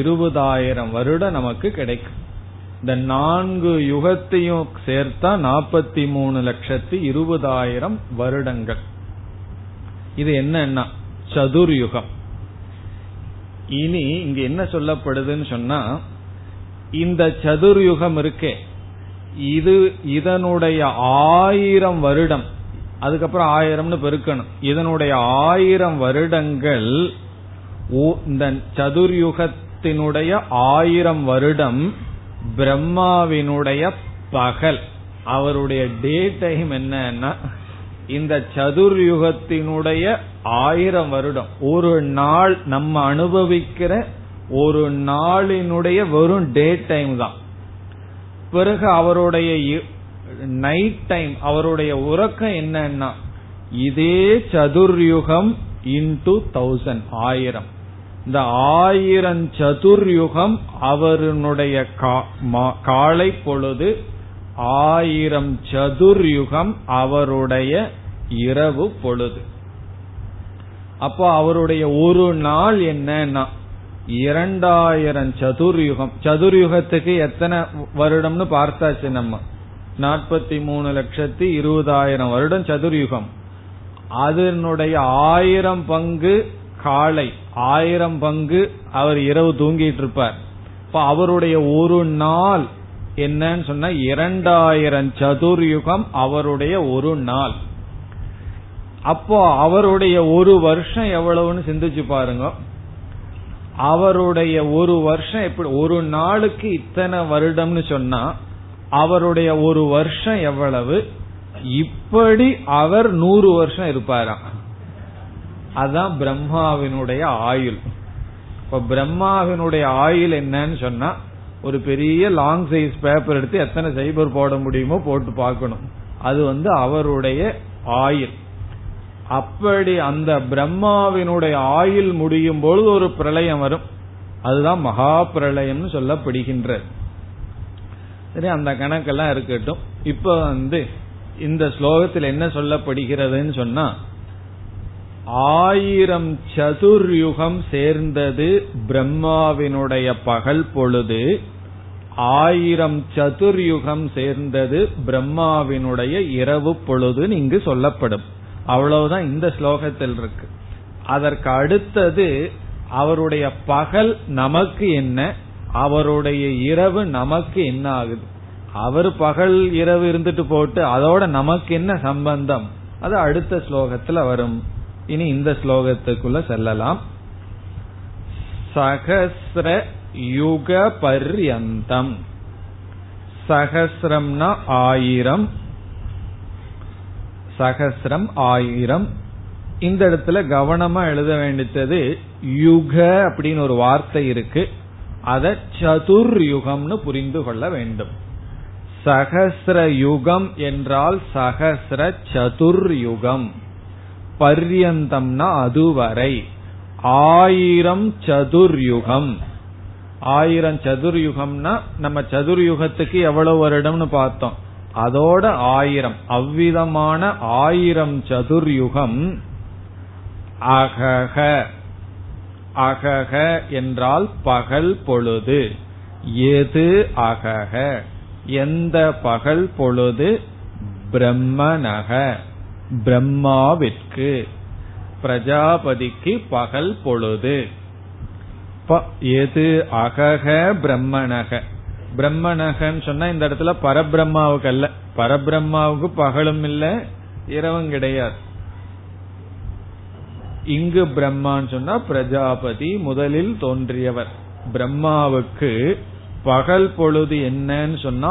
இருபதாயிரம் வருடம் நமக்கு கிடைக்கும். இந்த நான்கு யுகத்தையும் சேர்த்தா நாற்பத்தி மூணு லட்சத்தி இருபதாயிரம் வருடங்கள். இது என்னன்னா சதுர்யுகம். இனி இங்க என்ன சொல்லப்படுதுன்னு சொன்னா, இந்த சதுர்யுகம் இருக்கே இது இதனுடைய ஆயிரம் வருடம், அதுக்கப்புறம் ஆயிரம்னு பெருக்கணும், இதனுடைய ஆயிரம் வருடங்கள், இந்த சதுர்யுகத்தினுடைய ஆயிரம் வருடம் பிரம்மாவினுடைய பகல். அவருடைய டே டைம் என்னன்னா இந்த சதுர்யுகத்தினுடைய ஆயிரம் வருடம். ஒரு நாள் நம்ம அனுபவிக்கிற ஒரு நாளினுடைய வெறும் டே டைம் தான். பிறகு அவருடைய நைட் டைம், அவருடைய உறக்கம் என்னன்னா இதே சதுர்யுகம் இன்டு தௌசண்ட், ஆயிரம். இந்த ஆயிரம் சதுர்யுகம் அவருடைய காலை பொழுது, ஆயிரம் சதுர்யுகம் அவருடைய இரவு பொழுது. அப்போ அவருடைய ஒரு நாள் என்னன்னா இரண்டாயிரம் சதுர்யுகம். சதுர்யுகத்துக்கு எத்தனை வருடம்னு பார்த்தாச்சு நம்ம, நாற்பத்தி மூணு லட்சத்தி இருபதாயிரம் வருடம் சதுர்யுகம். அதனுடைய ஆயிரம் பங்கு காலை, ஆயிரம் பங்கு அவர் இரவு தூங்கிட்டு இருப்பார். இப்ப அவருடைய ஒரு நாள் என்னன்னு சொன்னா இரண்டாயிரம் சதுர்யுகம் அவருடைய ஒரு நாள். அப்போ அவருடைய ஒரு வருஷம் எவ்வளவுன்னு சிந்திச்சு பாருங்க. அவருடைய ஒரு வருஷம் எப்படி, ஒரு நாளுக்கு இத்தனை வருடம்னு சொன்னா அவருடைய ஒரு வருஷம் எவ்வளவு. இப்படி அவர் நூறு வருஷம் இருப்பாராம். அதான் பிரம்மாவினுடைய ஆயுள். இப்ப பிரம்மாவினுடைய ஆயுள் என்னன்னு சொன்னா, ஒரு பெரிய லாங் சைஸ் பேப்பர் எடுத்து எத்தனை சைபர் போட முடியுமோ போட்டு பார்க்கணும், அது வந்து அவருடைய ஆயுள். அப்படி அந்த பிரம்மாவினுடைய ஆயுள் முடியும் பொழுது ஒரு பிரளயம் வரும், அதுதான் மகா பிரளயம்னு சொல்லப்படுகின்ற. சரி, அந்த கணக்கெல்லாம் இருக்கட்டும். இப்ப வந்து இந்த ஸ்லோகத்தில் என்ன சொல்லப்படுகிறதுன்னு சொன்னா, ஆயிரம் சதுர்யுகம் சேர்ந்தது பிரம்மாவினுடைய பகல் பொழுது, ஆயிரம் சதுர்யுகம் சேர்ந்தது பிரம்மாவினுடைய இரவு பொழுதுன்னு இங்கு சொல்லப்படும். அவ்வளவுதான் இந்த ஸ்லோகத்தில் இருக்கு. அதற்கு அடுத்தது அவருடைய பகல் நமக்கு என்ன, அவருடைய இரவு நமக்கு என்ன ஆகுது, அவர் பகல் இரவு இருந்துட்டு போட்டு அதோட நமக்கு என்ன சம்பந்தம், அது அடுத்த ஸ்லோகத்துல வரும். இனி இந்த ஸ்லோகத்துக்குள்ள செல்லலாம். சகஸ்ர யுக பர்யந்தம், சகஸ்ரம்னா ஆயிரம், சகஸ்ரம் ஆயிரம். இந்த இடத்துல கவனமா எழுத வேண்டியது, யுக அப்படின்னு ஒரு வார்த்தை இருக்கு, அத சதுர் யுகம்னு புரிந்து கொள்ள வேண்டும். சகஸ்ர யுகம் என்றால் சகஸ்ர சதுர் யுகம், பர்யந்தம்னா அதுவரை, ஆயிரம் சதுர் யுகம். ஆயிரம் சதுர் யுகம்னா நம்ம சதுர் யுகத்துக்கு எவ்வளவு வருடம்னு பார்த்தோம், அதோட ஆயிரம், அவ்விதமான ஆயிரம் சதுர் யுகம். அகக, அகக என்றால் பகல் பொழுது. எது அகக, எந்த பகல் பொழுது, பிரம்மனக பிரம்மாவிற்கு, பிரஜாபதிக்கு பகல் பொழுது. எது அகக பிரம்மனக, பிரம்மனகன்னு சொன்னா இந்த இடத்துல பரபிரம்மாவுக்கு அல்ல, பரபிரம்மாவுக்கு பகலும் இல்ல இரவும் கிடையாது. இங்கு பிரம்மான்னு சொன்னா பிரஜாபதி, முதலில் தோன்றியவர். பிரம்மாவுக்கு பகல் பொழுது என்னன்னு சொன்னா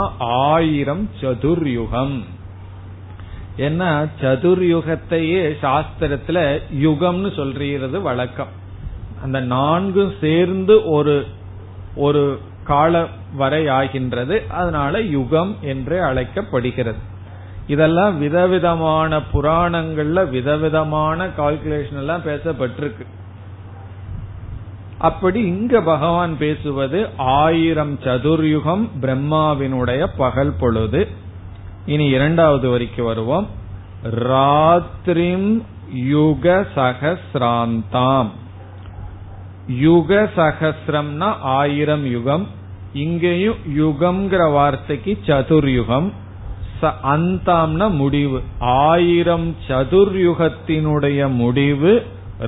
ஆயிரம் சதுர்யுகம். ஏன்னா சதுர்யுகத்தையே சாஸ்திரத்துல யுகம்னு சொல்றது வழக்கம். அந்த நான்கும் சேர்ந்து ஒரு ஒரு கால வரை ஆகின்றது, அதனால யுகம் என்று அழைக்கப்படுகிறது. இதெல்லாம் விதவிதமான புராணங்கள்ல விதவிதமான கால்குலேஷன் எல்லாம் பேசப்பட்டிருக்கு. அப்படி இங்க பகவான் பேசுவது ஆயிரம் சதுர்யுகம் பிரம்மாவினுடைய பகல் பொழுது. இனி இரண்டாவது வரிக்கு வருவோம். ராத்திரிம் யுக சகசிராந்தாம், யுக சகசிரம்னா ஆயிரம் யுகம். இங்கேயும் யுகம்ங்கிற வார்த்தைக்கு சதுர்யுகம், அந்தாம்னா முடிவு. ஆயிரம் சதுர்யுகத்தினுடைய முடிவு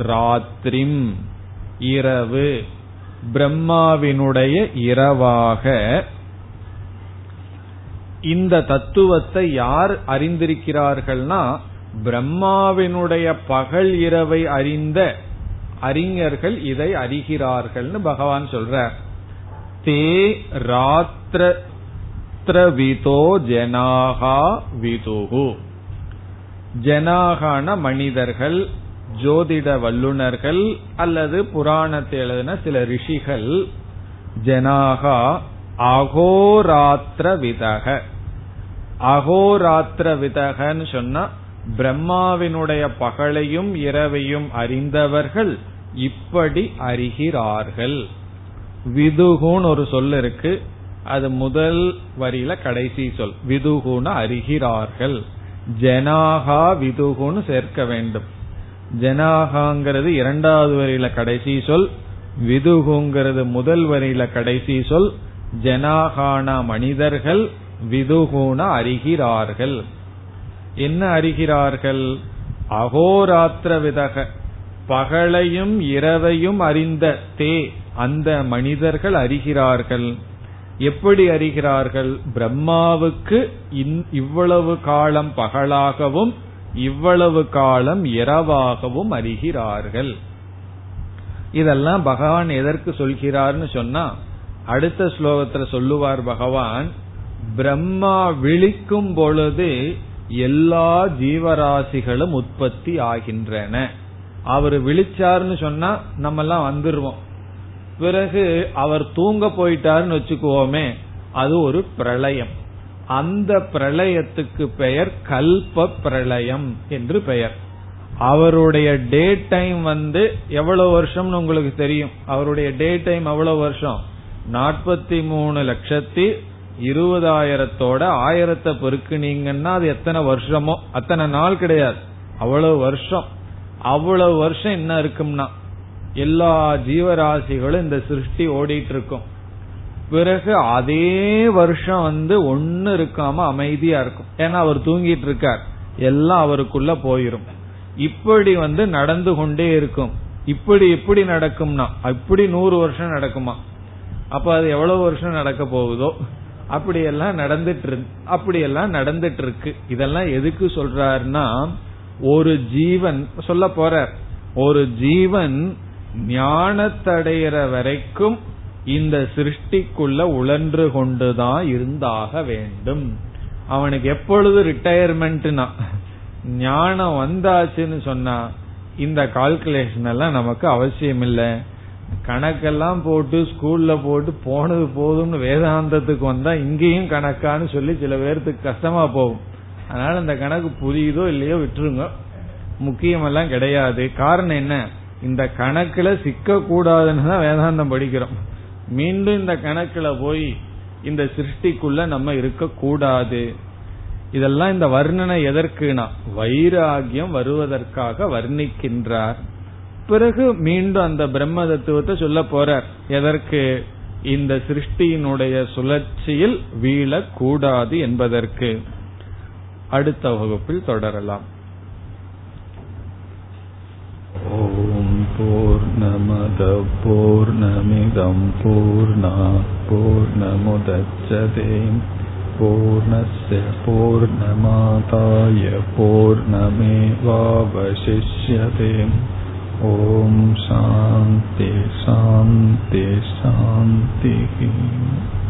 ராத்திரிம், இரவு, பிரம்மாவினுடைய இரவாக. இந்த தத்துவத்தை யார் அறிந்திருக்கிறார்கள்னா, பிரம்மாவினுடைய பகல் இரவை அறிந்த அறிஞர்கள் இதை அறிகிறார்கள்னு பகவான் சொல்றார். தே ராத்திர விதோ ஜனாகா விதுஹு, ஜனாகான மனிதர்கள், ஜோதிட வல்லுநர்கள் அல்லது புராணத்தை எழுதின சில ரிஷிகள். ஜனாகா அகோராத்திர விதக, அகோராத்திர விதகன்னு சொன்னா பிரம்மாவினுடைய பகலையும் இரவையும் அறிந்தவர்கள் இப்படி அறிகிறார்கள். விதுகுன்னு ஒரு சொல் இருக்கு, அது முதல் வரியில கடைசி சொல். விதுகுன்னு அறிகிறார்கள், ஜனாகா விதுகுன்னு சேர்க்க வேண்டும். ஜனாகாங்கிறது இரண்டாவது வரியில கடைசி சொல், விதுகுங்கிறது முதல் வரியில கடைசி சொல். ஜனாகானா மனிதர்கள், விதுகுனா அறிகிறார்கள். என்ன அறிகிறார்கள்? அகோராத்திர விதக, பகலையும் இரவையும் அறிந்த தே அந்த மனிதர்கள் அறிகிறார்கள். எப்படி அறிகிறார்கள்? பிரம்மாவுக்கு இவ்வளவு காலம் பகலாகவும் இவ்வளவு காலம் இரவாகவும் அறிகிறார்கள். இதெல்லாம் பகவான் எதற்கு சொல்கிறார்னு சொன்னா, அடுத்த ஸ்லோகத்துல சொல்லுவார் பகவான். பிரம்மா விழிக்கும் பொழுது எல்லா ஜீவராசிகளும் உற்பத்தி ஆகின்றன. அவரு விழிச்சார்னு சொன்னா நம்ம எல்லாம் வந்துருவோம். பிறகு அவர் தூங்க போயிட்டாருன்னு வச்சுக்குவோமே, அது ஒரு பிரளயம். அந்த பிரளயத்துக்கு பெயர் கல்ப பிரளயம் என்று பெயர். அவருடைய டே டைம் வந்து எவ்வளவு வருஷம்னு உங்களுக்கு தெரியும். அவருடைய டே டைம் எவ்வளவு வருஷம்? நாற்பத்தி மூணு லட்சத்தி இருபதாயிரத்தோட ஆயிரத்தை பெருக்குனீங்கன்னா அது எத்தனை வருஷமோ, அத்தனை நாள் கிடையாது, அவ்வளவு வருஷம். அவ்வளவு வருஷம் என்ன இருக்கும்னா, எல்லா ஜீவராசிகளும் இந்த சிருஷ்டி ஓடிட்டு இருக்கும். பிறகு அதே வருஷம் வந்து ஒன்னு இருக்காம அமைதியா இருக்கும். ஏன்னா அவர் தூங்கிட்டு இருக்கார், எல்லாம் அவருக்குள்ள போயிரும். இப்படி வந்து நடந்து கொண்டே இருக்கும். இப்படி எப்படி நடக்கும்னா, அப்படி நூறு வருஷம் நடக்குமா? அப்ப அது எவ்வளவு வருஷம் நடக்க போகுதோ அப்படியெல்லாம் நடந்துட்டு இருக்கு அப்படியெல்லாம் நடந்துட்டு இருக்கு இதெல்லாம் எதுக்கு சொல்றாருன்னா, ஒரு ஜீவன் சொல்ல போற ஒரு ஜீவன் ஞானத்தடைகிற வரைக்கும் இந்த சிருஷ்டிக்குள்ள உழன்று கொண்டுதான் இருந்தாக வேண்டும். அவனுக்கு எப்பொழுது ரிட்டையர்மெண்ட்னா ஞானம் வந்தாச்சுன்னு சொன்னா இந்த கால்குலேஷன் எல்லாம் நமக்கு அவசியம் இல்ல. கணக்கெல்லாம் போட்டு ஸ்கூல்ல போட்டு போனது போதும்னு வேதாந்தத்துக்கு வந்தா இங்கேயும் கணக்கான்னு சொல்லி சில பேர்த்துக்கு கஷ்டமா போகும். அதனால இந்த கணக்கு புரியுதோ இல்லையோ விட்டுருங்க, முக்கியமெல்லாம் கிடையாது. காரணம் என்ன, இந்த கணக்குல சிக்க கூடாதுன்னு தான் வேதாந்தம் படிக்கிறோம். மீண்டும் இந்த கணக்குல போய் இந்த சிருஷ்டிக்குள்ள நம்ம இருக்க கூடாது. இதெல்லாம் இந்த வர்ணனை எதற்குனா வைராகியம் வருவதற்காக வர்ணிக்கின்றார். பிறகு மீண்டும் அந்த பிரம்ம தத்துவத்தை சொல்ல போறார். எதற்கு, இந்த சிருஷ்டியினுடைய சுழற்சியில் வீழக்கூடாது என்பதற்கு. அடுத்த வகுப்பில் தொடரலாம். ஓம் பூர்ணமத பூர்ணமிதம் பூர்ணாத் பூர்ணமுதச்யதே பூர்ணஸ்ய பூர்ணமாதாய பூர்ணமேவாவசிஷ்யதே. ஓம் சாந்தி சாந்தி சாந்தி.